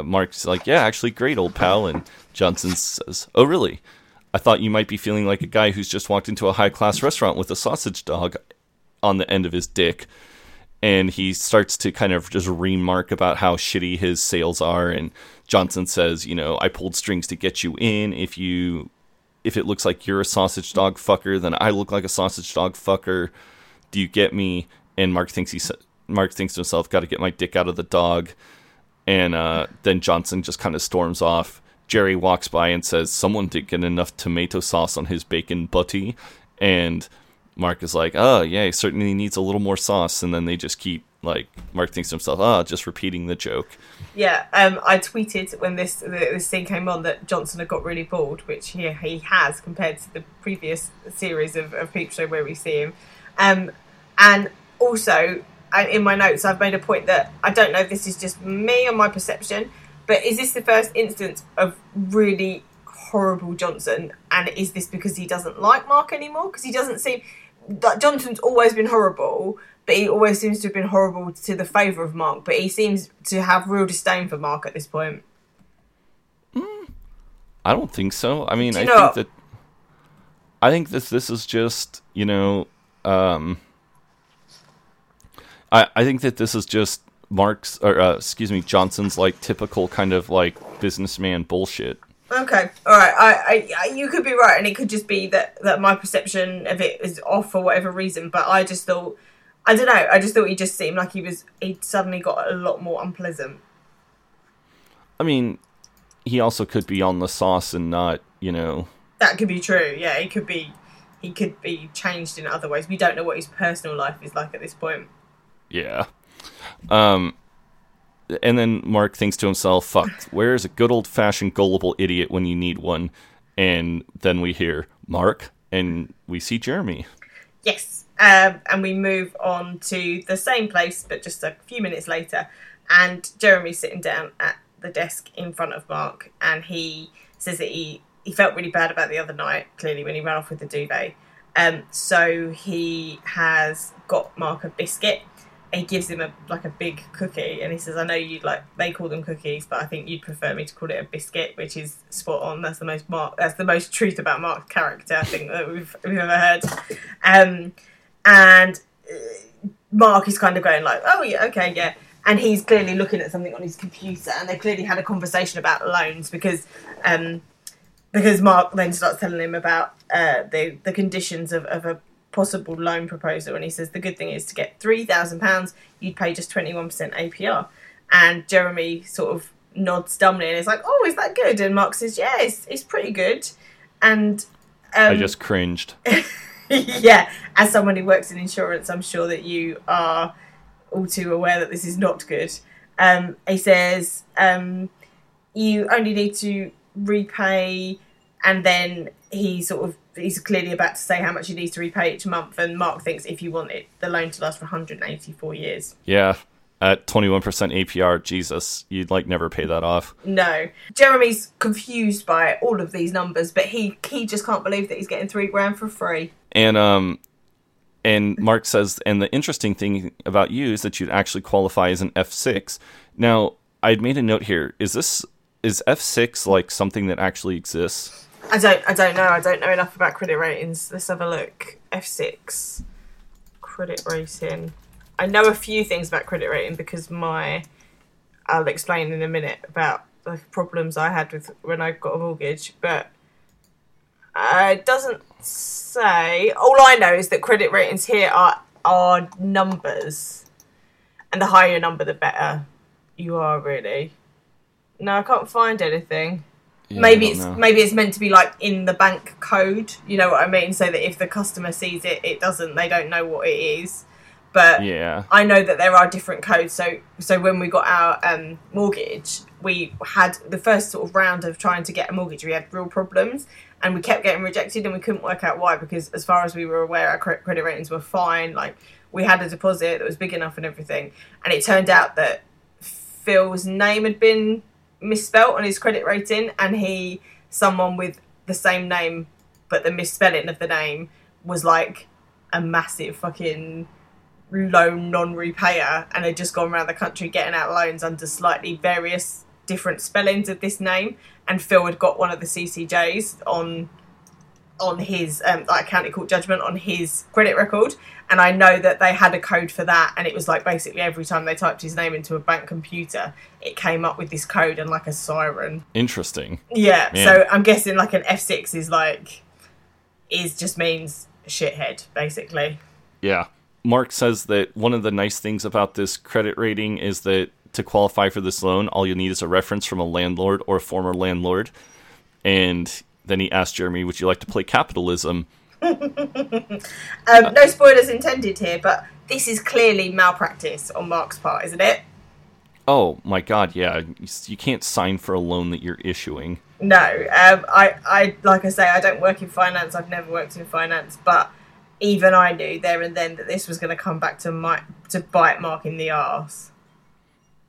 Mark's like, yeah, actually great, old pal. And Johnson says, oh, really? I thought you might be feeling like a guy who's just walked into a high-class restaurant with a sausage dog on the end of his dick. And he starts to kind of just remark about how shitty his sales are, and Johnson says, you know, I pulled strings to get you in. If you if it looks like you're a sausage dog fucker, then I look like a sausage dog fucker. Do you get me? And Mark thinks he Mark thinks to himself, got to get my dick out of the dog. And uh, then Johnson just kind of storms off. Jerry walks by and says, someone didn't get enough tomato sauce on his bacon butty. And Mark is like, oh, yeah, he certainly needs a little more sauce. And then they just keep, like, Mark thinks to himself, ah, oh, just repeating the joke. Yeah, um, I tweeted when this this scene came on that Johnson had got really bored, which he, he has compared to the previous series of, of Peep Show where we see him. Um, and also, in my notes, I've made a point that I don't know if this is just me or my perception, but is this the first instance of really horrible Johnson? And is this because he doesn't like Mark anymore? Because he doesn't seem... Johnson's always been horrible, but he always seems to have been horrible to the favour of Mark, but he seems to have real disdain for Mark at this point. Mm, I don't think so. I mean, I think what? that I think that this is just, you know, um, I, I think that this is just Mark's, or uh, excuse me, Johnson's like typical kind of like businessman bullshit. Okay, all right. I, I, you could be right, and it could just be that, that my perception of it is off for whatever reason. But I just thought, I don't know. I just thought he just seemed like he was. He suddenly got a lot more unpleasant. I mean, he also could be on the sauce and not, you know. That could be true. Yeah, he could be. He could be changed in other ways. We don't know what his personal life is like at this point. Yeah. Um. And then Mark thinks to himself, fuck, where's a good old-fashioned gullible idiot when you need one? And then we hear Mark, and we see Jeremy. Yes, um, and we move on to the same place, but just a few minutes later, and Jeremy's sitting down at the desk in front of Mark, and he says that he, he felt really bad about the other night, clearly, when he ran off with the duvet. Um, so he has got Mark a biscuit. He gives him a like a big cookie, and he says, I know you'd like, they call them cookies, but I think you'd prefer me to call it a biscuit, which is spot on. That's the most Mark, that's the most truth about Mark's character I think that we've, we've ever heard. Um, and Mark is kind of going like, oh yeah, okay, yeah. And he's clearly looking at something on his computer, and they clearly had a conversation about loans, because um, because Mark then starts telling him about uh, the, the conditions of, of a possible loan proposal, and he says the good thing is to get three thousand pounds you'd pay just twenty-one percent A P R. And Jeremy sort of nods dumbly and is like, oh, is that good? And Mark says, yeah, it's, it's pretty good. And um, I just cringed. Yeah, as someone who works in insurance, I'm sure that you are all too aware that this is not good. Um, he says um, you only need to repay, and then he sort of he's clearly about to say how much he needs to repay each month, and Mark thinks if you want it, the loan to last for one hundred eighty-four years. Yeah, at twenty-one percent A P R, Jesus, you'd like never pay that off. No. Jeremy's confused by all of these numbers, but he he just can't believe that he's getting three grand for free. And um, and Mark says, and the interesting thing about you is that you'd actually qualify as an F six. Now, I'd made a note here. Is this is F six like something that actually exists? I don't. I don't know. I don't know enough about credit ratings. Let's have a look. F six credit rating. I know a few things about credit rating because my. I'll explain in a minute about the problems I had with when I got a mortgage, but uh, it doesn't say. All I know is that credit ratings here are are numbers, and the higher your number, the better you are. Really, no, I can't find anything. Yeah, maybe it's know. maybe it's meant to be like in the bank code. You know what I mean? So that if the customer sees it, it doesn't. They don't know what it is. But yeah. I know that there are different codes. So so when we got our um, mortgage, we had the first sort of round of trying to get a mortgage. We had real problems and we kept getting rejected and we couldn't work out why, because as far as we were aware, our credit ratings were fine. Like we had a deposit that was big enough and everything. And it turned out that Phil's name had been misspelt on his credit rating, and he, someone with the same name, but the misspelling of the name was like a massive fucking... loan non-repayer, and had just gone around the country getting out loans under slightly various different spellings of this name, and Phil had got one of the C C Js on on his um, like county court judgment on his credit record, and I know that they had a code for that, and it was like basically every time they typed his name into a bank computer it came up with this code and like a siren. Interesting. Yeah, yeah. So I'm guessing like an F six is like is just means shithead basically. Yeah. Mark says that one of the nice things about this credit rating is that to qualify for this loan, all you need is a reference from a landlord or a former landlord. And then he asked Jeremy, would you like to play capitalism? um, uh, no spoilers intended here, but this is clearly malpractice on Mark's part, isn't it? Oh, my God, yeah. You can't sign for a loan that you're issuing. No. Um, I, I, like I say, I don't work in finance. I've never worked in finance, but... even I knew there and then that this was going to come back to my, to bite Mark in the arse.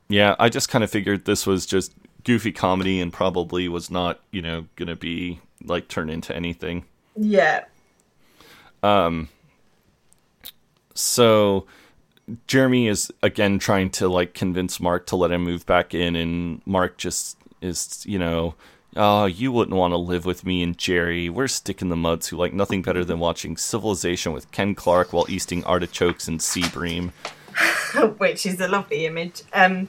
Yeah, I just kind of figured this was just goofy comedy and probably was not, you know, going to be, like, turned into anything. Yeah. Um. So, Jeremy is, again, trying to, like, convince Mark to let him move back in, and Mark just is, you know... oh, you wouldn't want to live with me and Jerry. We're stick-in-the-muds who like nothing better than watching Civilization with Ken Clark while eating artichokes and sea bream. Which is a lovely image. Um,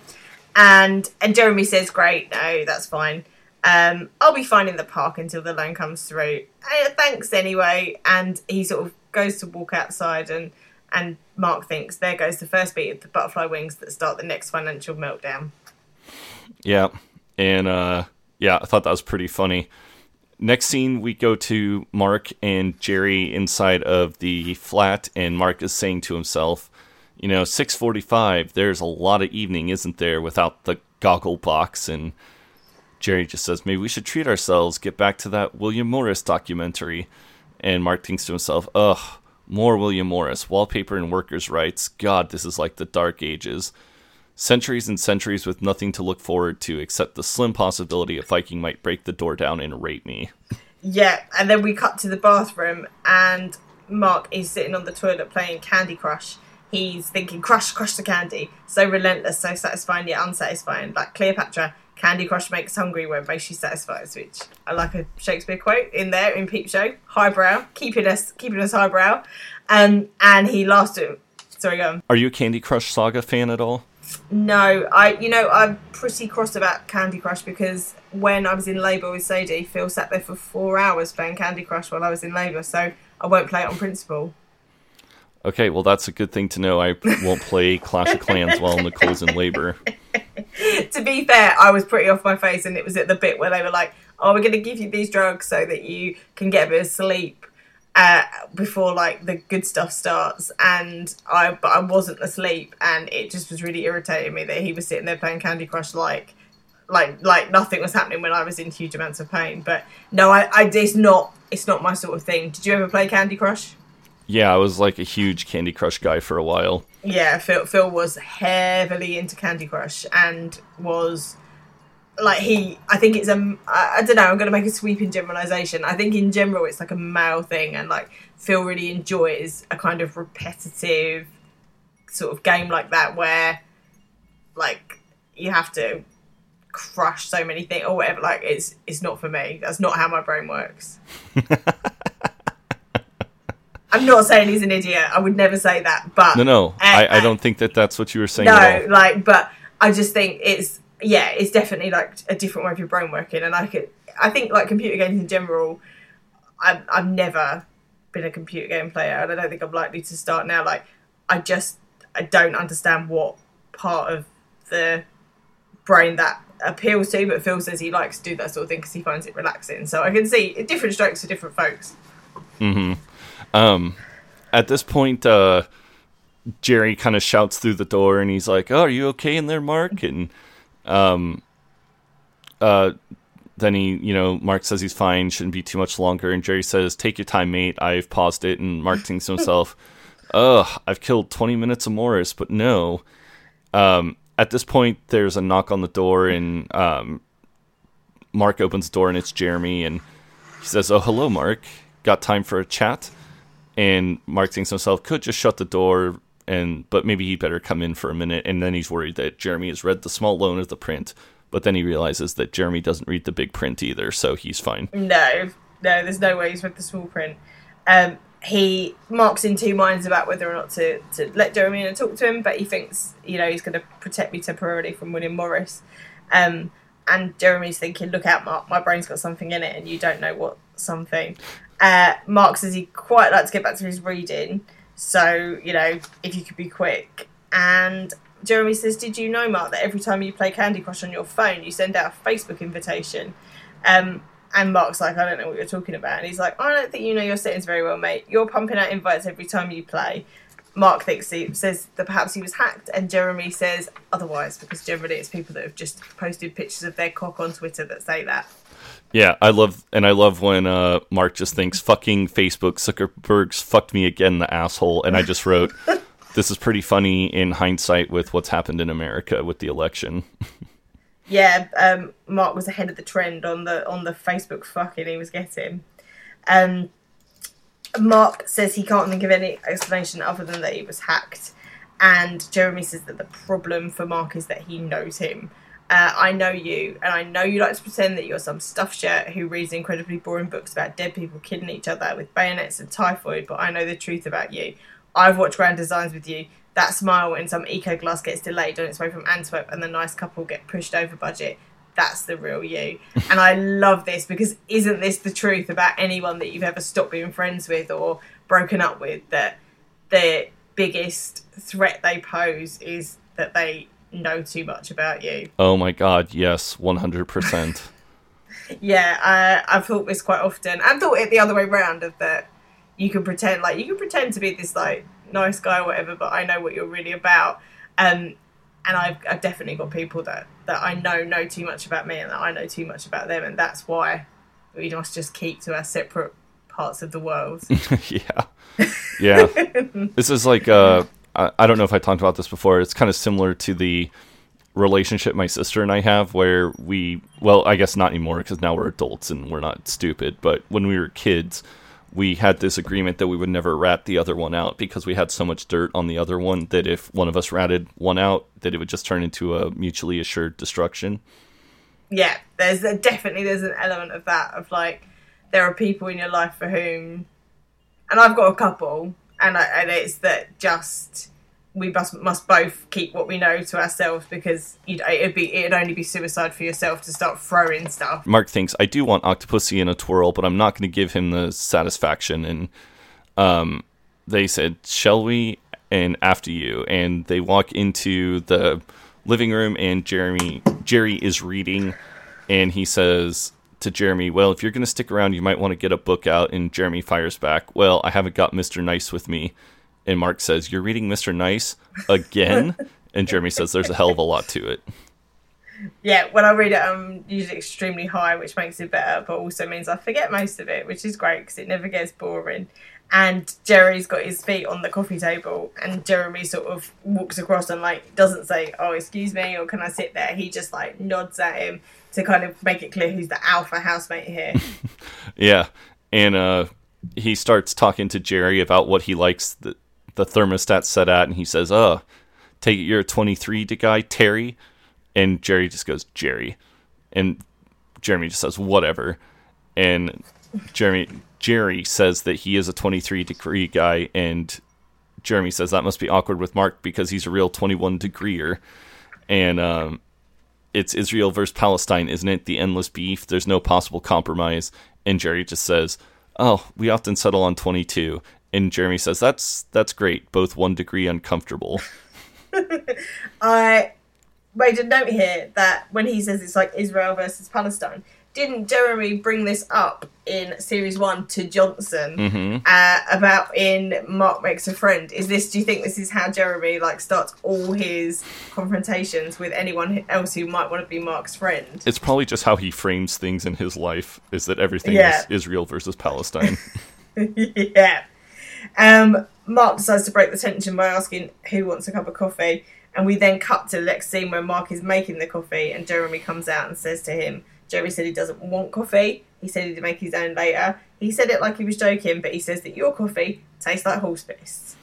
and and Jeremy says, great, no, that's fine. Um, I'll be fine in the park until the loan comes through. Uh, thanks anyway. And he sort of goes to walk outside, and, and Mark thinks, there goes the first beat of the butterfly wings that start the next financial meltdown. Yeah, and... uh yeah, I thought that was pretty funny. Next scene, we go to Mark and Jerry inside of the flat, and Mark is saying to himself, you know, six forty-five, there's a lot of evening, isn't there, without the goggle box? And Jerry just says, maybe we should treat ourselves, get back to that William Morris documentary. And Mark thinks to himself, ugh, more William Morris, wallpaper and workers' rights. God, this is like the Dark Ages. Centuries and centuries with nothing to look forward to except the slim possibility a Viking might break the door down and rape me. Yeah, and then we cut to the bathroom and Mark is sitting on the toilet playing Candy Crush. He's thinking, crush, crush the candy. So relentless, so satisfying yet unsatisfying. Like Cleopatra, Candy Crush makes hungry when she satisfies, which I like a Shakespeare quote in there in Peep Show. Highbrow, keeping us keeping us highbrow. Um, and he laughs at him. Sorry, go on. Are you a Candy Crush Saga fan at all? No, I you know, I'm pretty cross about Candy Crush because when I was in labour with Sadie, Phil sat there for four hours playing Candy Crush while I was in labour, so I won't play it on principle. Okay, well, that's a good thing to know. I won't play Clash of Clans while Nicole's in labour. To be fair, I was pretty off my face, and it was at the bit where they were like, oh, we're going to give you these drugs so that you can get a bit of sleep uh, before like the good stuff starts, and I but I wasn't asleep, and it just was really irritating me that he was sitting there playing Candy Crush like like like nothing was happening when I was in huge amounts of pain. But no, I, I it's not it's not my sort of thing. Did you ever play Candy Crush? Yeah, I was like a huge Candy Crush guy for a while. Yeah, Phil Phil was heavily into Candy Crush and was like he, I think it's a, I don't know, I'm going to make a sweeping generalisation. I think in general it's like a male thing, and like Phil really enjoys a kind of repetitive sort of game like that where like you have to crush so many things or whatever. Like, it's it's not for me. That's not how my brain works. I'm not saying he's an idiot. I would never say that. But no, no, uh, I, I don't think that that's what you were saying. No, at all. Like, but I just think it's yeah, it's definitely like a different way of your brain working. And I could, I think like computer games in general, I've I've never been a computer game player, and I don't think I'm likely to start now. Like, I just I don't understand what part of the brain that appeals to, but Phil says he likes to do that sort of thing because he finds it relaxing. So I can see different strokes for different folks. Mm-hmm. Um, at this point, uh, Jerry kind of shouts through the door and he's like, "Oh, are you okay in there, Mark?" And, um, uh, then he, you know, Mark says he's fine, shouldn't be too much longer. And Jerry says, "Take your time, mate. I've paused it." And Mark thinks to himself, "Ugh, I've killed twenty minutes of Morris, but no." Um, at this point, there's a knock on the door and, um, Mark opens the door and it's Jeremy, and he says, "Oh, hello, Mark. Got time for a chat?" And Mark thinks to himself, could just shut the door, and but maybe he better come in for a minute. And then he's worried that Jeremy has read the small loan of the print, but then he realizes that Jeremy doesn't read the big print either, so he's fine. No, no, there's no way he's read the small print. Um, he Mark's in two minds about whether or not to, to let Jeremy in and talk to him, but he thinks, you know, he's going to protect me temporarily from William Morris. Um, and Jeremy's thinking, look out, Mark, my brain's got something in it, and you don't know what something. Uh, Mark says he'd quite like to get back to his reading, so, you know, if you could be quick. And Jeremy says, did you know, Mark, that every time you play Candy Crush on your phone, you send out a Facebook invitation? Um, and Mark's like, I don't know what you're talking about. And he's like, I don't think you know your settings very well, mate. You're pumping out invites every time you play. Mark thinks he says that perhaps he was hacked, and Jeremy says otherwise, because generally it's people that have just posted pictures of their cock on Twitter that say that. Yeah, I love, and I love when uh, Mark just thinks, fucking Facebook, Zuckerberg's fucked me again, the asshole. And I just wrote, this is pretty funny in hindsight with what's happened in America with the election. Yeah, um, Mark was ahead of the trend on the on the Facebook fucking he was getting. Um, Mark says he can't think of any explanation other than that he was hacked. And Jeremy says that the problem for Mark is that he knows him. Uh, I know you, and I know you like to pretend that you're some stuff shirt who reads incredibly boring books about dead people killing each other with bayonets and typhoid, but I know the truth about you. I've watched Grand Designs with you. That smile when some eco glass gets delayed on its way from Antwerp and the nice couple get pushed over budget. That's the real you. And I love this, because isn't this the truth about anyone that you've ever stopped being friends with or broken up with? That the biggest threat they pose is that they know too much about you. Oh my god, yes, one hundred percent. Yeah, uh, I've thought this quite often. I've thought it the other way around, of that you can pretend like you can pretend to be this like nice guy or whatever, but I know what you're really about. Um, and I've, I've definitely got people that, that I know know too much about me, and that I know too much about them, and that's why we must just keep to our separate parts of the world. yeah. Yeah. This is like... Uh... I don't know if I talked about this before. It's kind of similar to the relationship my sister and I have, where we, well, I guess not anymore, because now we're adults and we're not stupid. But when we were kids, we had this agreement that we would never rat the other one out, because we had so much dirt on the other one that if one of us ratted one out, that it would just turn into a mutually assured destruction. Yeah, there's definitely, there's an element of that, of like, there are people in your life for whom, and I've got a couple, And, I, and it's that just we must must both keep what we know to ourselves, because you'd, it'd be it'd only be suicide for yourself to start throwing stuff. Mark thinks, I do want Octopussy in a twirl, but I'm not going to give him the satisfaction. And um, they said, shall we? And after you. And they walk into the living room, and Jeremy Jerry is reading, and he says to Jeremy, well, if you're going to stick around, you might want to get a book out. And Jeremy fires back, well, I haven't got Mister Nice with me. And Mark says, you're reading Mister Nice again? And Jeremy says, there's a hell of a lot to it. Yeah, when I read it, I'm usually extremely high, which makes it better, but also means I forget most of it, which is great because it never gets boring. And Jerry's got his feet on the coffee table, and Jeremy sort of walks across and like doesn't say, oh, excuse me, or can I sit there? He just like nods at him to kind of make it clear who's the alpha housemate here. Yeah, and uh, he starts talking to Jerry about what he likes the, the thermostat set at, and he says, oh, take it you're a twenty-three guy, Terry. And Jerry just goes, Jerry. And Jeremy just says, whatever. And Jeremy Jerry says that he is a twenty-three degree guy, and Jeremy says that must be awkward with Mark because he's a real twenty-one degreeer. And um, it's Israel versus Palestine, isn't it? The endless beef. There's no possible compromise. And Jerry just says, oh, we often settle on twenty-two. And Jeremy says, that's that's great. Both one degree uncomfortable. I made a note here that when he says it's like Israel versus Palestine, didn't Jeremy bring this up in series one to Johnson mm-hmm. uh, about in Mark Makes a Friend? Is this? Do you think this is how Jeremy like starts all his confrontations with anyone else who might want to be Mark's friend? It's probably just how he frames things in his life, is that everything yeah. is Israel versus Palestine. yeah. Um, Mark decides to break the tension by asking who wants a cup of coffee, and we then cut to the next scene where Mark is making the coffee and Jeremy comes out and says to him, Jeremy said he doesn't want coffee. He said he'd make his own later. He said it like he was joking, but he says that your coffee tastes like horse piss.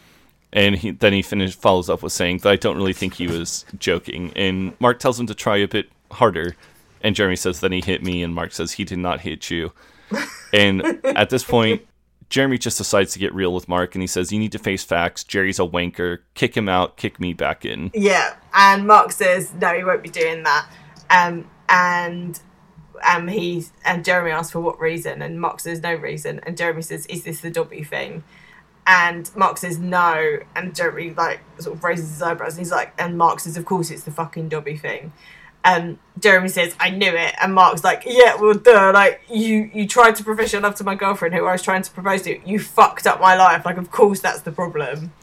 And he, then he finish, follows up with saying that I don't really think he was joking. And Mark tells him to try a bit harder. And Jeremy says, then he hit me. And Mark says, he did not hit you. And at this point, Jeremy just decides to get real with Mark, and he says, you need to face facts. Jerry's a wanker. Kick him out. Kick me back in. Yeah. And Mark says, no, he won't be doing that. Um, and... Um, he and Jeremy asks for what reason, and Mark says no reason, and Jeremy says, is this the Dobby thing? And Mark says no, and Jeremy like sort of raises his eyebrows, and he's like, and Mark says, of course it's the fucking Dobby thing. Um, Jeremy says, I knew it, and Mark's like, yeah, well duh, like you you tried to profess your love to my girlfriend who I was trying to propose to, you fucked up my life, like of course that's the problem.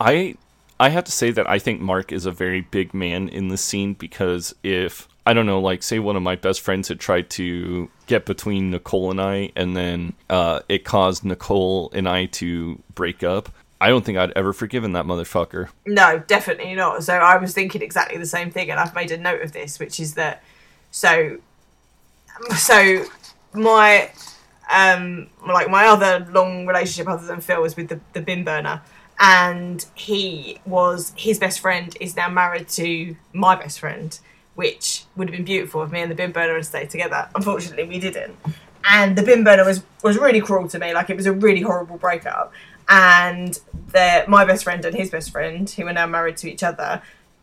I I have to say that I think Mark is a very big man in this scene, because if I don't know, like, say one of my best friends had tried to get between Nicole and I, and then uh, it caused Nicole and I to break up, I don't think I'd ever forgiven that motherfucker. No, definitely not. So I was thinking exactly the same thing, and I've made a note of this, which is that, so, so my, um, like, my other long relationship other than Phil was with the, the bin burner, and he was, his best friend is now married to my best friend, which would have been beautiful if me and the bin burner had stayed together. Unfortunately, we didn't. And the bin burner was, was really cruel to me. Like, it was a really horrible breakup. And the, my best friend and his best friend, who are now married to each other,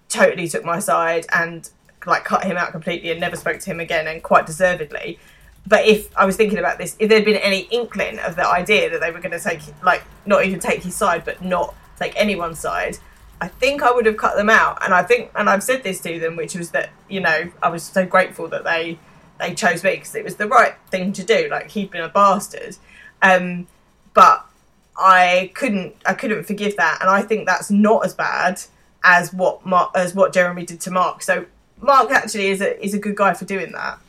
totally took my side and, like, cut him out completely and never spoke to him again, and quite deservedly. But if I was thinking about this, if there'd been any inkling of the idea that they were going to take, like, not even take his side, but not take anyone's side, I think I would have cut them out. And I think, and I've said this to them, which was that, you know, I was so grateful that they they chose me, because it was the right thing to do. Like, he'd been a bastard. Um, but I couldn't, I couldn't forgive that. And I think that's not as bad as what Mark, as what Jeremy did to Mark. So Mark actually is a, is a good guy for doing that.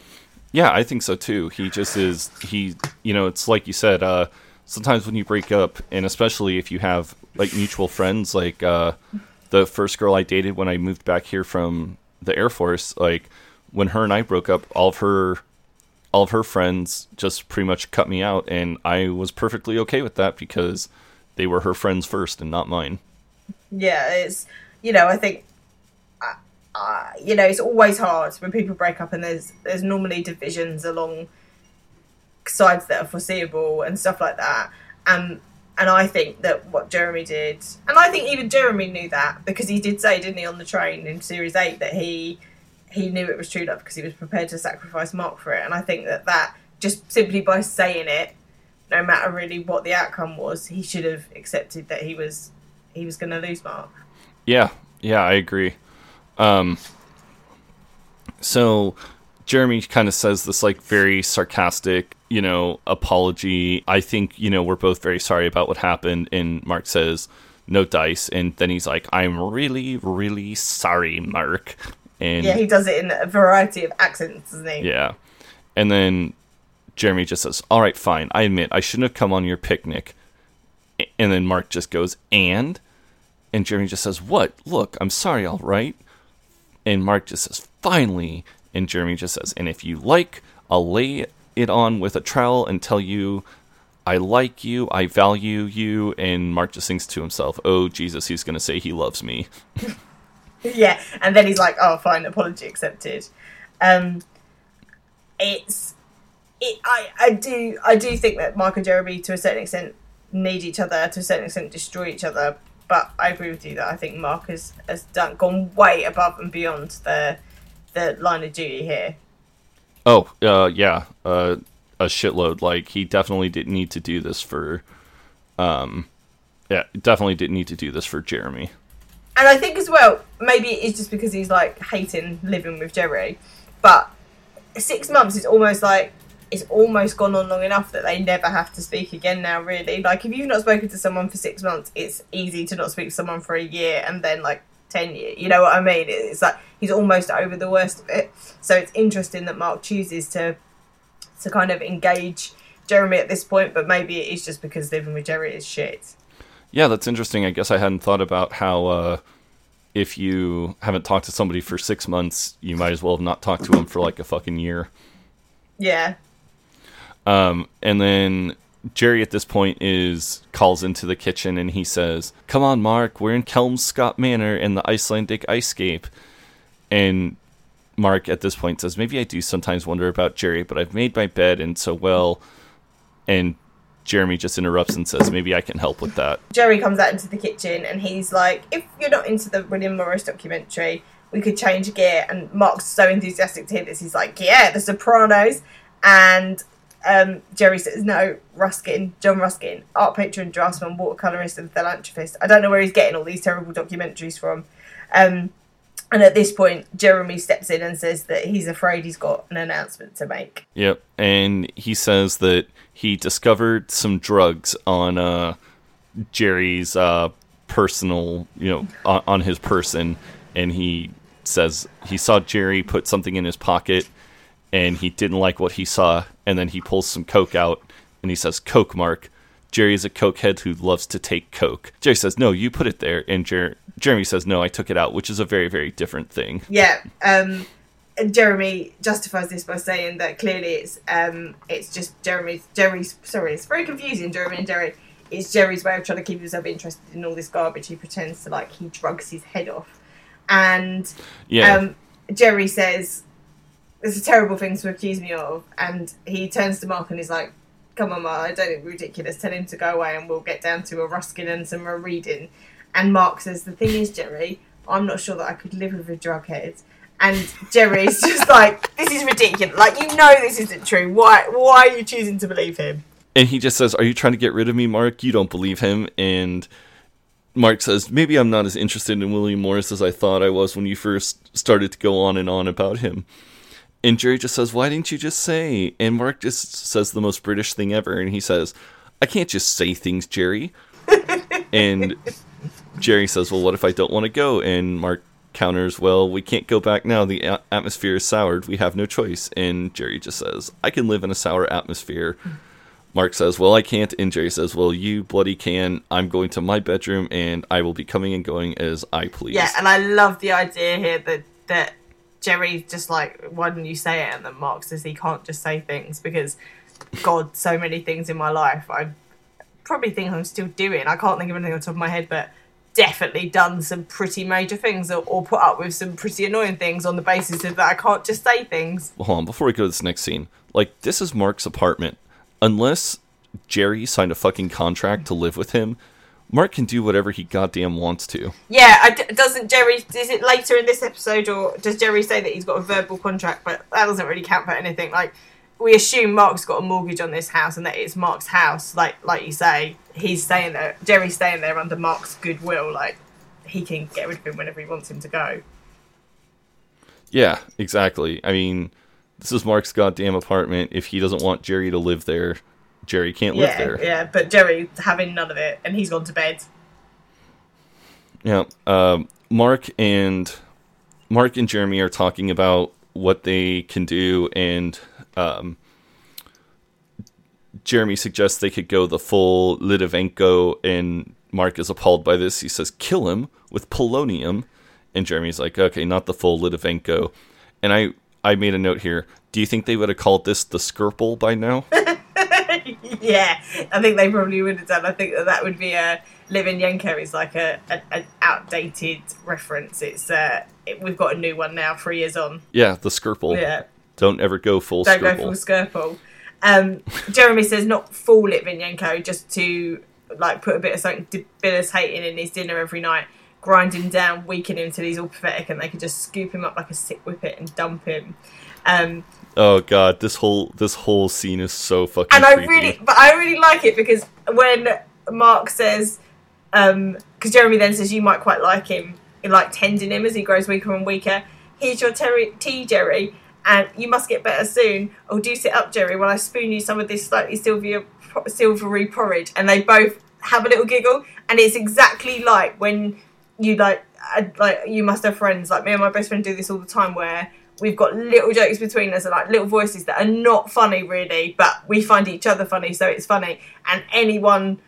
Yeah, I think so too. He just is, he, you know, it's like you said, uh, sometimes when you break up, and especially if you have, like, mutual friends, like, uh, the first girl I dated when I moved back here from the Air Force, like, when her and I broke up, all of her, all of her friends just pretty much cut me out, and I was perfectly okay with that, because they were her friends first and not mine. Yeah, it's, you know, I think, uh, uh, you know, it's always hard when people break up, and there's, there's normally divisions along sides that are foreseeable and stuff like that, and And I think that what Jeremy did, and I think even Jeremy knew that, because he did say, didn't he, on the train in Series eight, that he he knew it was true love because he was prepared to sacrifice Mark for it. And I think that that, just simply by saying it, no matter really what the outcome was, he should have accepted that he was he was going to lose Mark. Yeah, yeah, I agree. Um, so Jeremy kind of says this, like, very sarcastic, you know, apology. I think, you know, we're both very sorry about what happened. And Mark says, no dice. And then he's like, I'm really, really sorry, Mark. And yeah, he does it in a variety of accents, doesn't he? Yeah. And then Jeremy just says, all right, fine. I admit, I shouldn't have come on your picnic. And then Mark just goes, and? And Jeremy just says, what? Look, I'm sorry, all right. And Mark just says, finally. And Jeremy just says, and if you like, I'll lay it on with a trowel and tell you I like you, I value you. And Mark just thinks to himself, oh Jesus, he's going to say he loves me. Yeah, and then he's like, oh, fine, apology accepted. Um, it's, it, I, I do, I do think that Mark and Jeremy, to a certain extent, need each other, to a certain extent, destroy each other. But I agree with you that I think Mark has, has done, gone way above and beyond the, the line of duty here. Oh, uh, yeah, uh, a shitload. Like, he definitely didn't need to do this for, um, yeah, definitely didn't need to do this for Jeremy. And I think as well, maybe it is just because he's, like, hating living with Jerry, but six months is almost, like, it's almost gone on long enough that they never have to speak again now, really. Like, if you've not spoken to someone for six months, it's easy to not speak to someone for a year and then, like, ten years. You know what I mean? It's like, he's almost over the worst of it. So it's interesting that Mark chooses to to kind of engage Jeremy at this point, but maybe it is just because living with Jerry is shit. Yeah, that's interesting. I guess I hadn't thought about how uh, if you haven't talked to somebody for six months, you might as well have not talked to them for like a fucking year. Yeah. Um, and then Jerry at this point is calls into the kitchen and he says, "Come on, Mark, we're in Kelmscott Manor and the Icelandic Icecape." And Mark at this point says, "Maybe I do sometimes wonder about Jerry, but I've made my bed and so well." And Jeremy just interrupts and says, "Maybe I can help with that." Jerry comes out into the kitchen and he's like, "If you're not into the William Morris documentary, we could change gear." And Mark's so enthusiastic to hear this. He's like, "Yeah, The Sopranos." And um, Jerry says, "No, Ruskin, John Ruskin, art patron, draftsman, watercolorist and philanthropist." I don't know where he's getting all these terrible documentaries from. Um, and at this point, Jeremy steps in and says that he's afraid he's got an announcement to make. Yep, and he says that he discovered some drugs on uh, Jerry's uh, personal, you know, on, on his person. And he says he saw Jerry put something in his pocket and he didn't like what he saw. And then he pulls some coke out and he says, "Coke, Mark. Jerry is a cokehead who loves to take coke." Jerry says, "No, you put it there." And Jer- Jeremy says, "No, I took it out," which is a very, very different thing. Yeah. Um, and Jeremy justifies this by saying that clearly it's um, it's just Jeremy's, Jerry's, sorry, it's very confusing, Jeremy and Jerry. It's Jerry's way of trying to keep himself interested in all this garbage. He pretends to, like, he drugs his head off. And yeah. um, Jerry says, "It's a terrible thing to accuse me of." And he turns to Mark and is like, "Come on, Mark, I don't think it's ridiculous. Tell him to go away and we'll get down to a Ruskin and some a reading." And Mark says, "The thing is, Jerry, I'm not sure that I could live with a drug head." And Jerry's just like, "This is ridiculous. Like, you know this isn't true. Why Why are you choosing to believe him?" And he just says, "Are you trying to get rid of me, Mark? You don't believe him." And Mark says, "Maybe I'm not as interested in William Morris as I thought I was when you first started to go on and on about him." And Jerry just says, "Why didn't you just say?" And Mark just says the most British thing ever. And he says, "I can't just say things, Jerry." And Jerry says, "Well, what if I don't want to go?" And Mark counters, "Well, we can't go back now. The a- atmosphere is soured. We have no choice." And Jerry just says, "I can live in a sour atmosphere." Mark says, "Well, I can't." And Jerry says, "Well, you bloody can. I'm going to my bedroom and I will be coming and going as I please." Yeah, and I love the idea here that... that- Jerry's just like, "Why didn't you say it?" And then Mark says he can't just say things because, God, so many things in my life I probably think I'm still doing. I can't think of anything on the top of my head, but definitely done some pretty major things or, or put up with some pretty annoying things on the basis of that I can't just say things. Well, hold on, before we go to this next scene, like, this is Mark's apartment. Unless Jerry signed a fucking contract to live with him, Mark can do whatever he goddamn wants to. Yeah, I d- doesn't Jerry... Is it later in this episode, or does Jerry say that he's got a verbal contract, but that doesn't really count for anything? Like, we assume Mark's got a mortgage on this house and that it's Mark's house. Like like you say, he's staying there... Jerry's staying there under Mark's goodwill. Like, he can get rid of him whenever he wants him to go. Yeah, exactly. I mean, this is Mark's goddamn apartment. If he doesn't want Jerry to live there... Jerry can't live yeah, there. Yeah, but Jerry having none of it, and he's gone to bed. Yeah, uh, Mark and Mark and Jeremy are talking about what they can do, and um, Jeremy suggests they could go the full Litvinenko, and Mark is appalled by this. He says, "Kill him with polonium," and Jeremy's like, "Okay, not the full Litvinenko." And I, I made a note here. Do you think they would have called this the Skripal by now? Yeah, I think they probably would have done. I think that that would be a Litvinenko is like a, a an outdated reference. It's uh, it, we've got a new one now, three years on. Yeah, the Skripal. Yeah, don't ever go full. Don't Skripal. go full Skripal. Um, Jeremy says not full Litvinenko, just to like put a bit of something debilitating in his dinner every night, grind him down, weaken him till he's all pathetic, and they could just scoop him up like a sick whippet and dump him. Um, oh god, this whole this whole scene is so fucking. And I creepy. really, but I really like it because when Mark says, because um, Jeremy then says you might quite like him, like tending him as he grows weaker and weaker. Here's your ter- tea, Jerry, and you must get better soon. Or do sit up, Jerry, while I spoon you some of this slightly silver, silvery porridge. And they both have a little giggle, and it's exactly like when you like, like you must have friends. Like me and my best friend do this all the time, where we've got little jokes between us and like little voices that are not funny really, but we find each other funny, so it's funny. And anyone,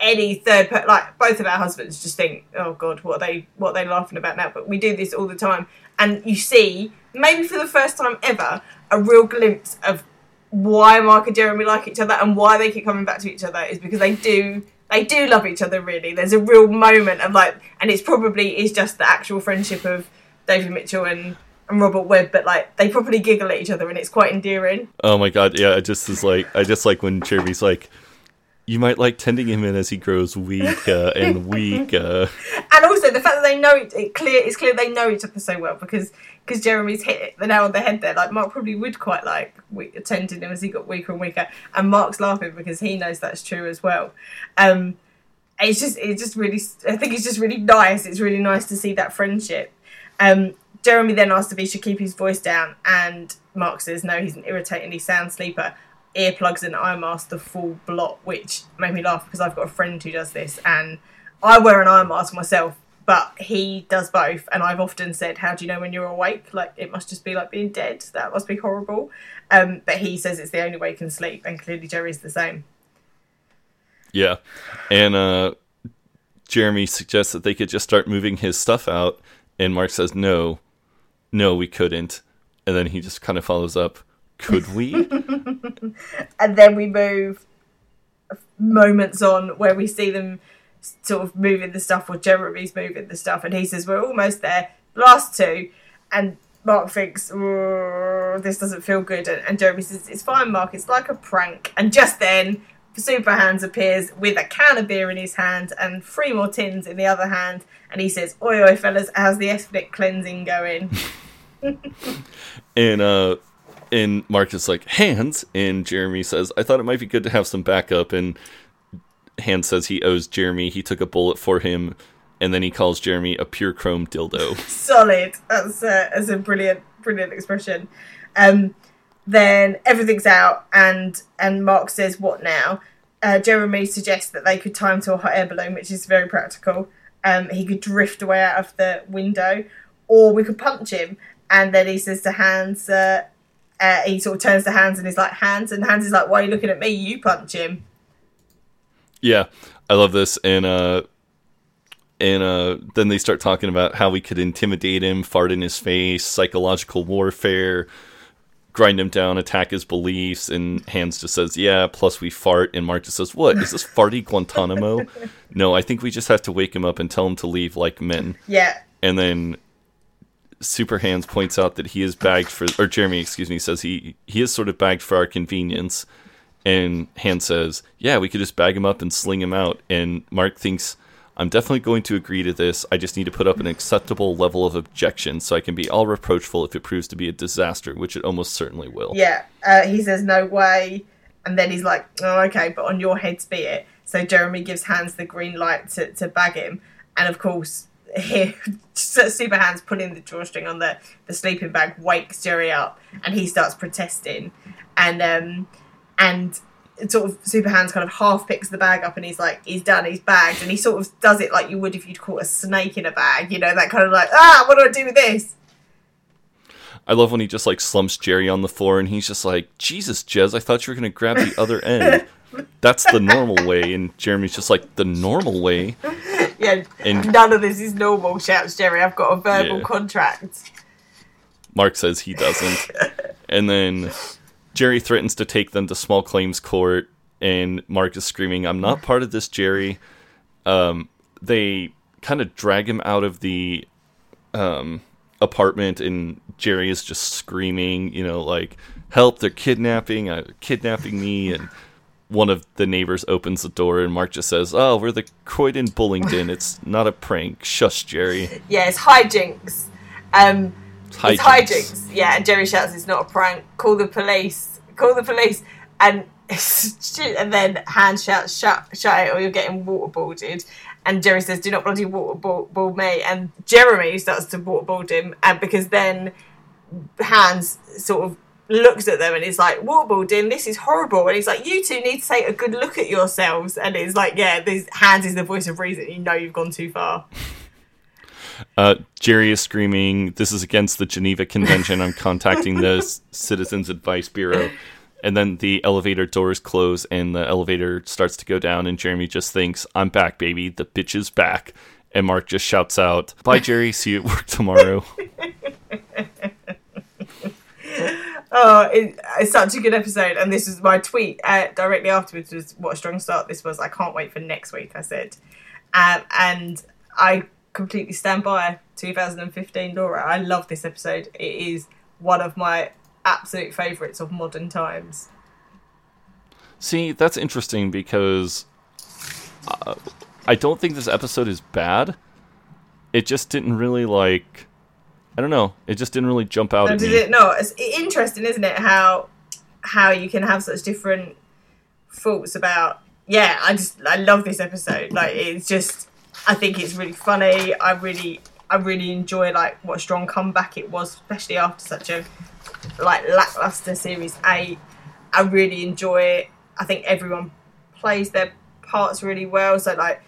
any third person, like both of our husbands just think, oh god, what are they what are they laughing about now? But we do this all the time, and you see, maybe for the first time ever, a real glimpse of why Mark and Jeremy like each other and why they keep coming back to each other is because they do they do love each other really. There's a real moment of like, and it's probably is just the actual friendship of David Mitchell and and Robert Webb, but like they probably giggle at each other and it's quite endearing. Oh my god, yeah, it just is like, I just like when Jeremy's like, you might like tending him in as he grows weaker and weaker. And also the fact that they know it, it clear it's clear they know each other so well because because Jeremy's hit the nail on the head there. Like Mark probably would quite like tending him as he got weaker and weaker, and Mark's laughing because he knows that's true as well. Um, it's just it's just really I think it's just really nice. It's really nice to see that friendship. Um, Jeremy then asks if he should keep his voice down, and Mark says no, he's an irritatingly sound sleeper. Earplugs and eye mask, the full blot, which made me laugh because I've got a friend who does this, and I wear an eye mask myself, but he does both, and I've often said, how do you know when you're awake? Like, it must just be like being dead. That must be horrible. Um, but he says it's the only way you can sleep, and clearly Jerry's the same. Yeah, and uh, Jeremy suggests that they could just start moving his stuff out, and Mark says, no, no, we couldn't. And then he just kind of follows up, could we? And then we move moments on where we see them sort of moving the stuff, or Jeremy's moving the stuff, and he says, we're almost there, last two. And Mark thinks, this doesn't feel good. And, and Jeremy says, it's fine, Mark, it's like a prank. And just then, Superhands appears with a can of beer in his hand and three more tins in the other hand. And he says, oi, oi, fellas, how's the ethnic cleansing going? And, uh, And Mark is like, hands? And Jeremy says, I thought it might be good to have some backup. And Hans says he owes Jeremy. He took a bullet for him. And then he calls Jeremy a pure chrome dildo. Solid. That's a, that's a brilliant, brilliant expression. Um, then everything's out. And, and Mark says, what now? Uh, Jeremy suggests that they could tie him to a hot air balloon, which is very practical. Um, he could drift away out of the window. Or we could punch him. And then he says to Hans... Uh, Uh, he sort of turns to Hans and is like, Hans? And Hans is like, why are you looking at me? You punch him. Yeah, I love this. And uh, and uh, then they start talking about how we could intimidate him, fart in his face, psychological warfare, grind him down, attack his beliefs. And Hans just says, yeah, plus we fart. And Mark just says, what? Is this farty Guantanamo? No, I think we just have to wake him up and tell him to leave like men. Yeah. And then... Super Hands points out that he is bagged for, or Jeremy, excuse me, says he he is sort of bagged for our convenience. And Hans says, yeah, we could just bag him up and sling him out. And Mark thinks, I'm definitely going to agree to this. I just need to put up an acceptable level of objection so I can be all reproachful if it proves to be a disaster, which it almost certainly will. Yeah, uh, he says, no way. And then he's like, oh, okay, but on your heads be it. So Jeremy gives Hans the green light to, to bag him. And of course... Here, Super Hands pulling the drawstring on the, the sleeping bag wakes Jerry up, and he starts protesting, and um, and sort of Super Hands kind of half picks the bag up, and he's like, he's done, he's bagged, and he sort of does it like you would if you'd caught a snake in a bag, you know, that kind of like, ah, what do I do with this? I love when he just like slumps Jerry on the floor, and he's just like, Jesus, Jez, I thought you were gonna grab the other end. That's the normal way, and Jeremy's just like, the normal way. Yeah, and none of this is normal, shouts Jerry. I've got a verbal yeah. contract. Mark says he doesn't. And then Jerry threatens to take them to small claims court, and Mark is screaming, "I'm not part of this, Jerry." Um, they kind of drag him out of the um, apartment, and Jerry is just screaming, you know, like, "Help, they're kidnapping, uh, kidnapping me." And one of the neighbors opens the door, and Mark just says, "Oh, we're the Croydon Bullingdon. It's not a prank. Shush, Jerry." Yeah, it's hijinks. Um, it's hijinks. It's hijinks. Yeah, and Jerry shouts, "It's not a prank. Call the police. Call the police." And and then Han shouts, "Shut, shut it, or you're getting waterboarded." And Jerry says, "Do not bloody waterboard me." And Jeremy starts to waterboard him, and because then Hans sort of looks at them and is like, "Waterboarding, this is horrible." And he's like, "You two need to take a good look at yourselves." And it's like, yeah, this Hans is the voice of reason. You know you've gone too far. Uh, Jerry is screaming, "This is against the Geneva Convention. I'm contacting the Citizens Advice Bureau." And then the elevator doors close and the elevator starts to go down, and Jeremy just thinks, "I'm back, baby. The bitch is back." And Mark just shouts out, "Bye, Jerry. See you at work tomorrow." Oh, it, it's such a good episode. And this is my tweet uh, directly afterwards was, "What a strong start this was. I can't wait for next week," I said. Um, and I completely stand by twenty fifteen Laura. I love this episode. It is one of my absolute favourites of modern times. See, that's interesting because uh, I don't think this episode is bad. It just didn't really, like, I don't know, it just didn't really jump out and at did me. It, no, it's interesting, isn't it, how how you can have such different thoughts about, yeah, I just, I love this episode. Like, it's just, I think it's really funny. I really, I really enjoy, like, what a strong comeback it was, especially after such a, like, lackluster series eight. I really enjoy it. I think everyone plays their parts really well, so, like,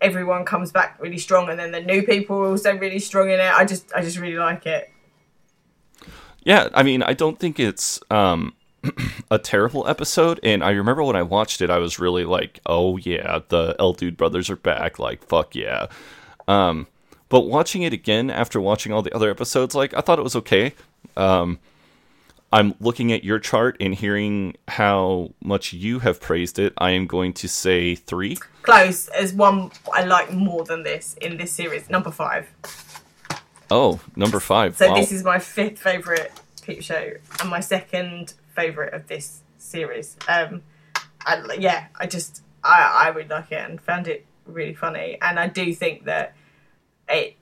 everyone comes back really strong, and then the new people are also really strong in it. I just, I just really like it. Yeah, I mean, I don't think it's um, a terrible episode, and I remember when I watched it, I was really like, "Oh yeah, the El Dude Brothers are back, like, fuck yeah." Um, but watching it again after watching all the other episodes, like, I thought it was okay. Um, I'm looking at your chart and hearing how much you have praised it. I am going to say three. Close. There's one I like more than this in this series. Number five. Oh, number five. So wow. This is my fifth favourite Peep Show and my second favourite of this series. Um, I, yeah, I just, I, I really like it and found it really funny. And I do think that it,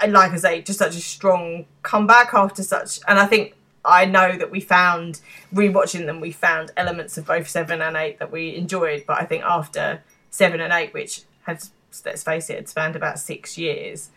and like I say, just such a strong comeback after such, and I think, I know that we found, rewatching them, we found elements of both seven and eight that we enjoyed. But I think after seven and eight, which had, let's face it, had spanned about six years,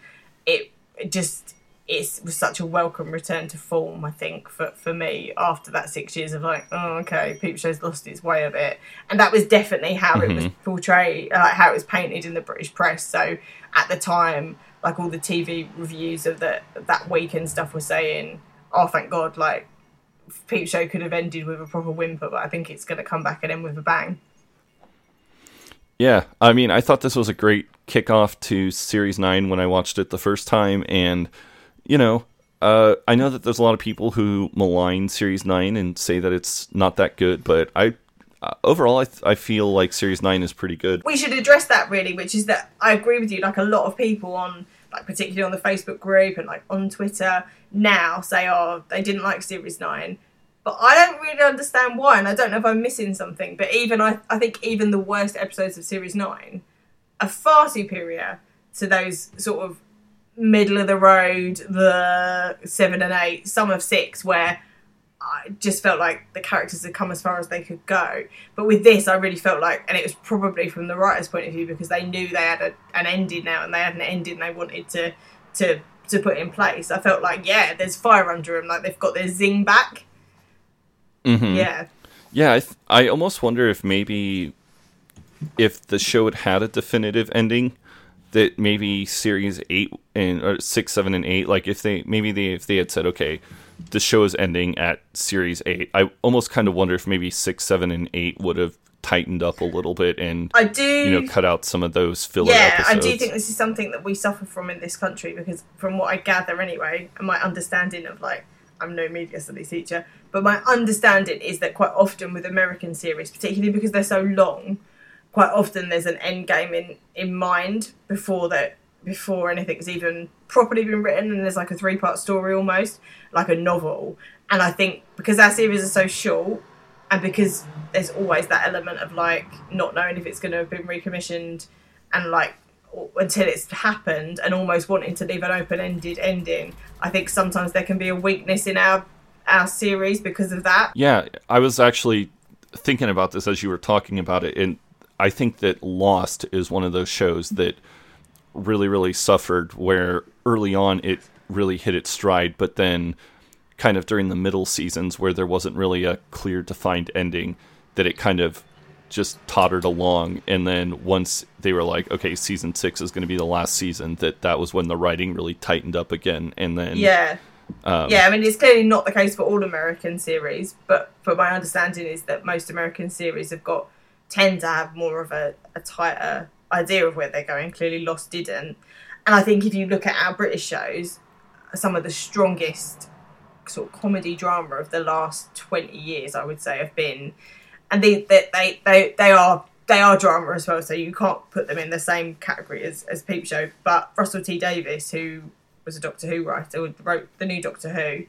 it just it was such a welcome return to form, I think, for, for me, after that six years of like, oh, okay, Peep Show's lost its way a bit. And that was definitely how mm-hmm. it was portrayed, like how it was painted in the British press. So at the time, like all the T V reviews of the, that week and stuff were saying, oh, thank God, like, Peep Show could have ended with a proper whimper, but I think it's going to come back and end with a bang. Yeah, I mean, I thought this was a great kickoff to Series nine when I watched it the first time, and, you know, uh, I know that there's a lot of people who malign Series nine and say that it's not that good, but I uh, overall, I, th- I feel like Series nine is pretty good. We should address that, really, which is that I agree with you, like, a lot of people on, like, particularly on the Facebook group and, like, on Twitter now say, oh, they didn't like Series nine. But I don't really understand why, and I don't know if I'm missing something, but even, I, I think even the worst episodes of Series nine are far superior to those sort of middle-of-the-road, the seven and eight, some of six, where I just felt like the characters had come as far as they could go. But with this, I really felt like, and it was probably from the writer's point of view, because they knew they had a, an ending now, and they had an ending they wanted to to to put in place. I felt like, yeah, there's fire under them, like they've got their zing back. Mm-hmm. Yeah. Yeah, I, th- I almost wonder if maybe if the show had had a definitive ending, that maybe Series eight and or six, seven, and eight, like if they maybe they if they had said, okay, the show is ending at Series eight. I almost kind of wonder if maybe six, seven, and eight would have tightened up a little bit and I do, you know, cut out some of those filler yeah, episodes. Yeah, I do think this is something that we suffer from in this country because, from what I gather anyway, and my understanding of, like, I'm no media studies teacher, But my understanding is that quite often with American series, particularly because they're so long, quite often there's an end game in, in mind before that, before anything's even properly been written, and there's like a three-part story almost, like a novel. And I think because our series are so short, and because there's always that element of like not knowing if it's going to have been recommissioned, and like until it's happened, and almost wanting to leave an open-ended ending, I think sometimes there can be a weakness in our our series because of that. Yeah, I was actually thinking about this as you were talking about it, and I think that Lost is one of those shows that really, really suffered, where early on it really hit its stride, but then kind of during the middle seasons where there wasn't really a clear defined ending, that it kind of just tottered along. And then once they were like, okay, season six is going to be the last season, that that was when the writing really tightened up again. And then yeah um, yeah I mean, it's clearly not the case for all American series, but but my understanding is that most American series have got tend to have more of a, a tighter idea of where they're going. Clearly Lost didn't. And I think if you look at our British shows, some of the strongest sort of comedy drama of the last twenty years, I would say, have been, and they they they they, they are they are drama as well, so you can't put them in the same category as, as Peep Show. But Russell T Davies, who was a Doctor Who writer, wrote the new Doctor Who,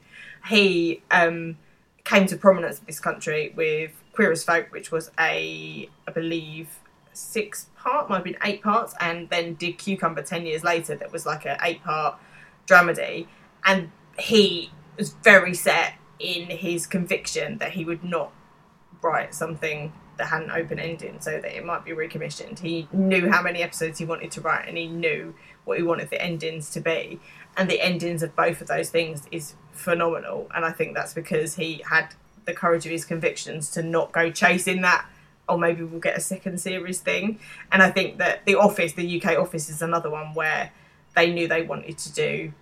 he um came to prominence in this country with Queer as Folk, which was a I believe six part, might have been eight parts, and then did Cucumber ten years later, that was like an eight part dramedy. And he was very set in his conviction that he would not write something that had an open ending so that it might be recommissioned. He knew how many episodes he wanted to write, and he knew what he wanted the endings to be. And the endings of both of those things is phenomenal. And I think that's because he had the courage of his convictions to not go chasing that, or maybe we'll get a second series thing. And I think that The Office, the U K Office, is another one where they knew they wanted to do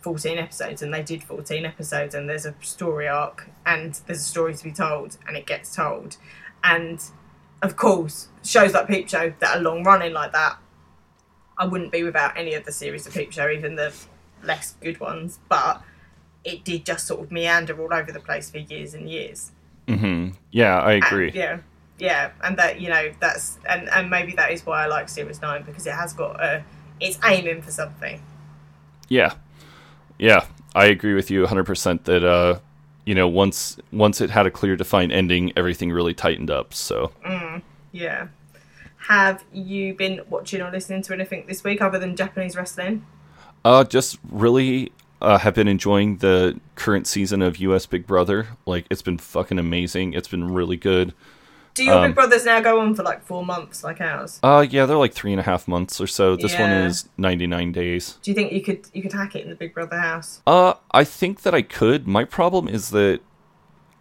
fourteen episodes, and they did fourteen episodes, and there's a story arc, and there's a story to be told, and it gets told. And of course, shows like Peep Show that are long running like that, I wouldn't be without any of the series of Peep Show, even the less good ones, but it did just sort of meander all over the place for years and years. Mm-hmm. Yeah, I agree. And, yeah, yeah, and that, you know, that's and, and maybe that is why I like Series nine, because it has got a, it's aiming for something. Yeah. Yeah, I agree with you one hundred percent that, uh, you know, once once it had a clear, defined ending, everything really tightened up, so. Mm, yeah. Have you been watching or listening to anything this week other than Japanese wrestling? Uh, just really uh, have been enjoying the current season of U S Big Brother. Like, it's been fucking amazing. It's been really good. Do your um, Big Brothers now go on for like four months like ours? Uh, yeah, they're like three and a half months or so. This yeah. one is ninety-nine days. Do you think you could you could hack it in the Big Brother house? Uh, I think that I could. My problem is that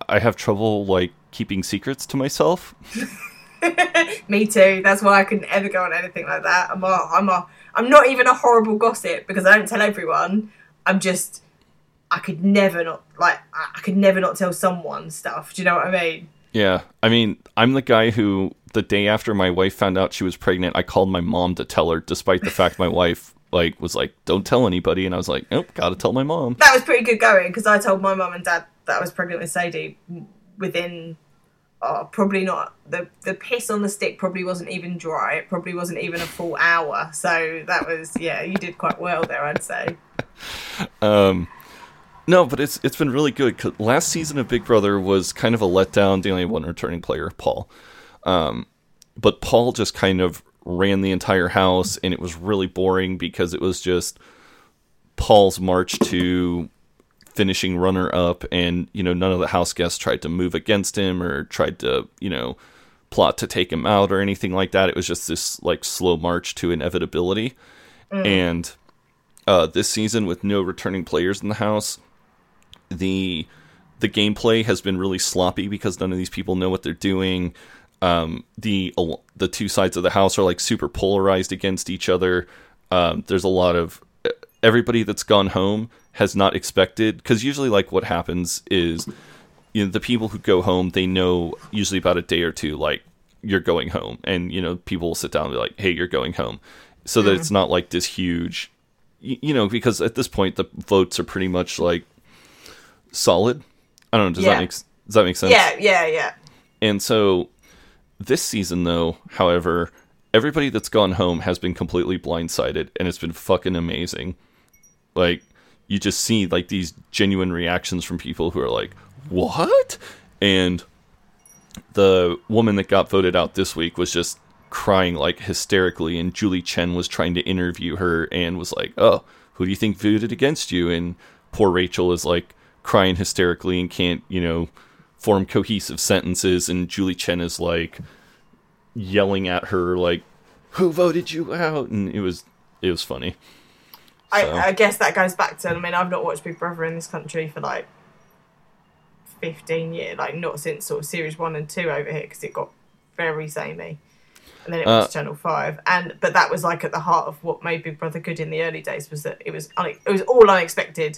I have trouble like keeping secrets to myself. Me too. That's why I couldn't ever go on anything like that. I'm a, I'm a, I'm not even a horrible gossip, because I don't tell everyone. I'm just, I could never not, like, I could never not tell someone stuff. Do you know what I mean? Yeah, I mean, I'm the guy who, the day after my wife found out she was pregnant, I called my mom to tell her, despite the fact my wife like was like, don't tell anybody, and I was like, nope, gotta tell my mom. That was pretty good going, because I told my mom and dad that I was pregnant with Sadie within, oh, probably not, the, the piss on the stick probably wasn't even dry, it probably wasn't even a full hour, so that was, yeah, you did quite well there, I'd say. um... No, but it's it's been really good. Cause last season of Big Brother was kind of a letdown. They only had one returning player, Paul. Um, but Paul just kind of ran the entire house, and it was really boring because it was just Paul's march to finishing runner-up, and, you know, none of the house guests tried to move against him or tried to, you know, plot to take him out or anything like that. It was just this, like, slow march to inevitability. Mm. And uh, this season, with no returning players in the house, The the gameplay has been really sloppy because none of these people know what they're doing. Um, the the two sides of the house are like super polarized against each other. Um, there's a lot of everybody that's gone home has not expected, because usually like what happens is, you know, the people who go home, they know usually about a day or two, like, you're going home, and, you know, people will sit down and be like, hey, you're going home, so that it's not like this huge, you know, because at this point the votes are pretty much like solid I don't know. Does yeah. that make does that make sense? Yeah, yeah, yeah. And so this season, though, however, everybody that's gone home has been completely blindsided, and it's been fucking amazing. Like, you just see like these genuine reactions from people who are like, "What?" And the woman that got voted out this week was just crying like hysterically, and Julie Chen was trying to interview her and was like, "Oh, who do you think voted against you?" And poor Rachel is like crying hysterically and can't, you know, form cohesive sentences, and Julie Chen is like yelling at her like, "Who voted you out?" And it was it was funny. I, so. I guess that goes back to, I mean, I've not watched Big Brother in this country for like fifteen years, like not since sort of series one and two over here, because it got very samey. And then it was uh, Channel Five, and but that was like at the heart of what made Big Brother good in the early days, was that it was un- it was all unexpected.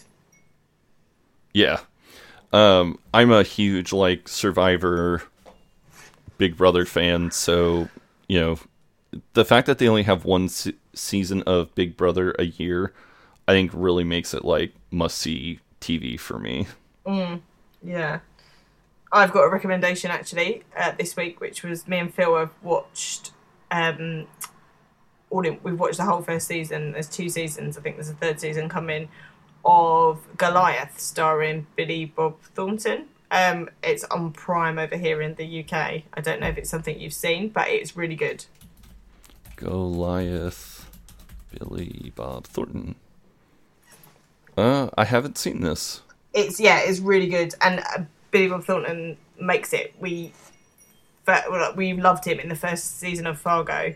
Yeah, um, I'm a huge like Survivor, Big Brother fan, so you know the fact that they only have one se- season of Big Brother a year, I think really makes it like must see T V for me. Mm, yeah. I've got a recommendation, actually, uh, this week, which was me and Phil have watched, um, all in, we've watched the whole first season. There's two seasons. I think there's a third season coming of Goliath, starring Billy Bob Thornton. Um, it's on Prime over here in the U K. I don't know if it's something you've seen, but it's really good. Goliath, Billy Bob Thornton. Uh, I haven't seen this. It's, yeah, it's really good. And... Uh, Billy Bob Thornton makes it. We we loved him in the first season of Fargo,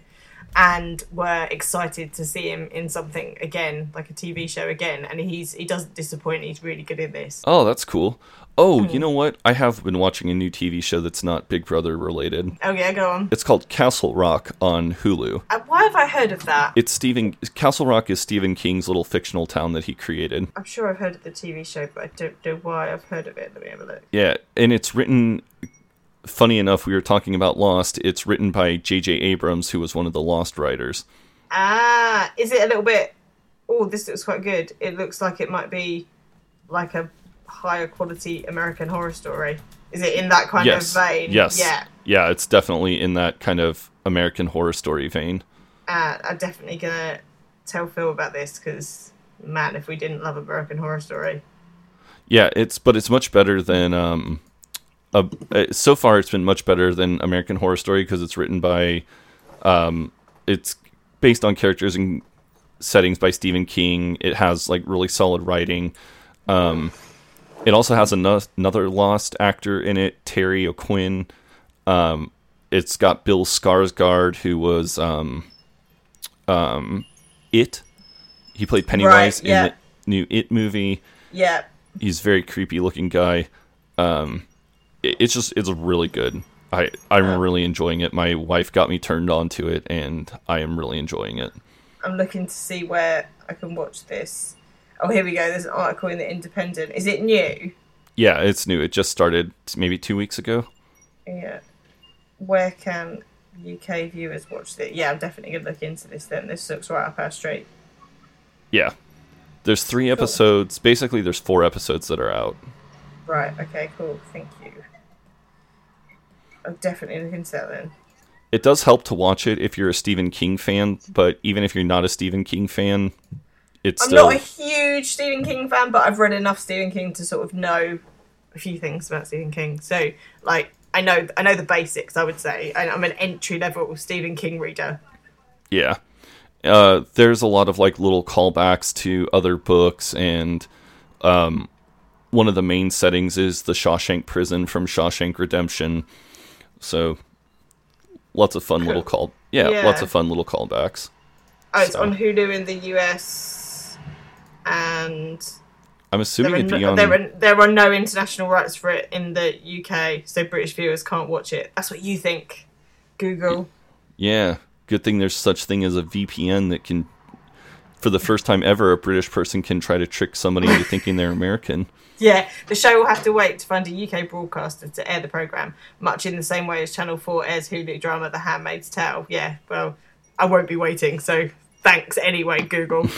and were excited to see him in something again, like a T V show again. And he's he doesn't disappoint. He's really good in this. Oh, that's cool. Oh, mm. You know what? I have been watching a new T V show that's not Big Brother related. Oh yeah, go on. It's called Castle Rock on Hulu. Uh, why have I heard of that? It's Stephen Castle Rock is Stephen King's little fictional town that he created. I'm sure I've heard of the T V show, but I don't know why I've heard of it. Let me have a look. Yeah, and it's written. Funny enough, we were talking about Lost. It's written by J J Abrams, who was one of the Lost writers. Ah, is it a little bit... Oh, this looks quite good. It looks like it might be like a higher quality American Horror Story. Is it in that kind yes. of vein? Yes. Yeah. Yeah, it's definitely in that kind of American Horror Story vein. Uh, I'm definitely going to tell Phil about this, because, man, if we didn't love American Horror Story. Yeah, it's but it's much better than... Um, Uh, so far, it's been much better than American Horror Story, because it's written by, um, it's based on characters and settings by Stephen King. It has like really solid writing. Um, it also has another, another Lost actor in it, Terry O'Quinn. Um, it's got Bill Skarsgård, who was um, um, It. He played Pennywise right, yeah. in the new It movie. Yeah, he's a very creepy looking guy. Um, It's just, it's really good. I, I'm um, really enjoying it. My wife got me turned on to it, and I am really enjoying it. I'm looking to see where I can watch this. Oh, here we go. There's an article in The Independent. Is it new? Yeah, it's new. It just started maybe two weeks ago. Yeah. Where can U K viewers watch it? Yeah, I'm definitely going to look into this then. This looks right up our street. Yeah. There's three cool. episodes. Basically, there's four episodes that are out. Right, okay, cool. Thank you. I'm definitely looking into that then. It does help to watch it if you're a Stephen King fan, but even if you're not a Stephen King fan, it's I'm still... not a huge Stephen King fan, but I've read enough Stephen King to sort of know a few things about Stephen King. So, like, I know I know the basics, I would say. I'm an entry-level Stephen King reader. Yeah. Uh, there's a lot of, like, little callbacks to other books, and... um. One of the main settings is the Shawshank Prison from Shawshank Redemption. So lots of fun cool. little call. Yeah, yeah, lots of fun little callbacks. Oh, it's so. on Hulu in the U S, and I'm assuming it'd no, be on. There are, there are no international rights for it in the U K, so British viewers can't watch it. That's what you think, Google. Yeah, good thing there's such thing as a V P N that can, for the first time ever, a British person can try to trick somebody into thinking they're American. Yeah, the show will have to wait to find a U K broadcaster to air the programme, much in the same way as Channel four airs Hulu drama The Handmaid's Tale. Yeah, well, I won't be waiting, so thanks anyway, Google.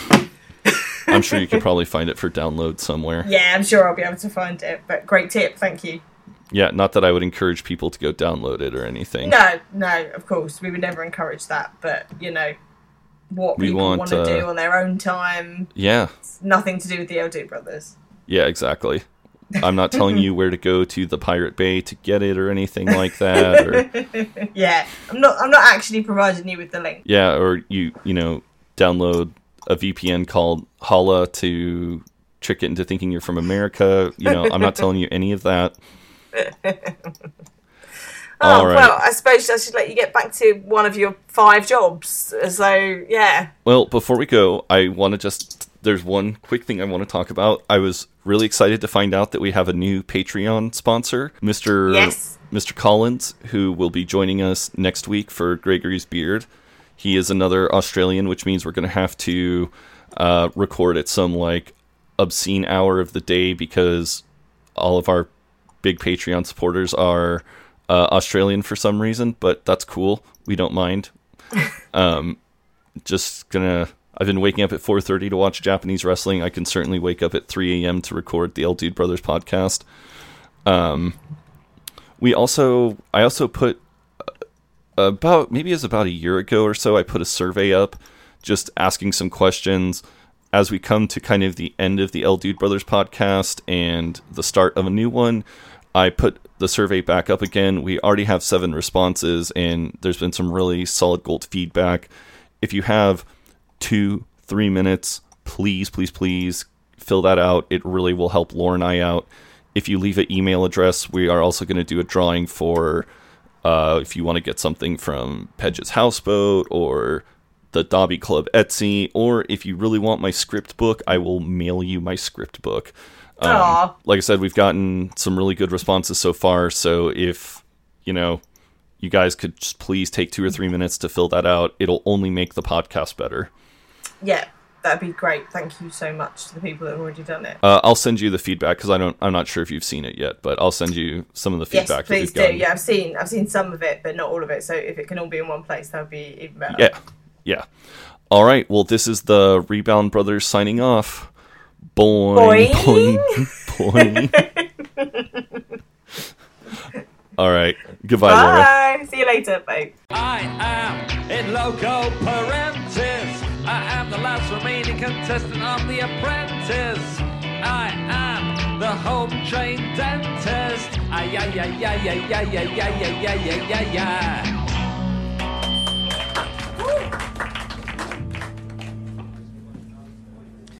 I I'm sure you could probably find it for download somewhere. Yeah, I'm sure I'll be able to find it. But great tip, thank you. Yeah, not that I would encourage people to go download it or anything. No, no, of course. We would never encourage that. But, you know, what we people want, want to uh, do on their own time. Yeah. It's nothing to do with the El Dude Brothers. Yeah, exactly. I'm not telling you where to go to the Pirate Bay to get it or anything like that. Or... yeah, I'm not I'm not actually providing you with the link. Yeah, or you, you know, download a V P N called Hala to trick it into thinking you're from America. You know, I'm not telling you any of that. Oh, right. Well, I suppose I should let you get back to one of your five jobs. So, yeah. Well, before we go, I want to just... There's one quick thing I want to talk about. I was really excited to find out that we have a new Patreon sponsor, Mister Yes. Mister Collins, who will be joining us next week for Gregory's Beard. He is another Australian, which means we're going to have to uh, record at some, like, obscene hour of the day because all of our big Patreon supporters are uh, Australian for some reason, but that's cool. We don't mind. um, just gonna... I've been waking up at four thirty to watch Japanese wrestling. I can certainly wake up at three a.m. to record the El Dude Brothers podcast. Um, we also... I also put... about maybe it was about a year ago or so, I put a survey up just asking some questions as we come to kind of the end of the El Dude Brothers podcast and the start of a new one. I put the survey back up again. We already have seven responses and there's been some really solid gold feedback. If you have two, three minutes, please, please, please fill that out. It really will help Laura and I out. If you leave an email address, we are also going to do a drawing for... Uh, if you want to get something from Pedge's Houseboat or the Dobby Club Etsy, or if you really want my script book, I will mail you my script book. Um, like I said, we've gotten some really good responses so far. So if, you know, you guys could just please take two or three minutes to fill that out. It'll only make the podcast better. Yeah, that'd be great. Thank you so much to the people that have already done it. Uh, I'll send you the feedback because I don't. I'm not sure if you've seen it yet, but I'll send you some of the feedback. Yes, please that we've do. Yeah, I've seen. I've seen some of it, but not all of it. So if it can all be in one place, that would be even better. Yeah, yeah. All right. Well, this is the Rebound Brothers signing off. Boing, boing, boing. boing. All right. Goodbye, Laura. Bye. See you later. Bye. I am in loco parentis. I am the last remaining contestant of The Apprentice. I am the home-trained dentist. Ay, ay, ay, ay, ay, ay, ay, ay, ay, ay, ay, ay, ay.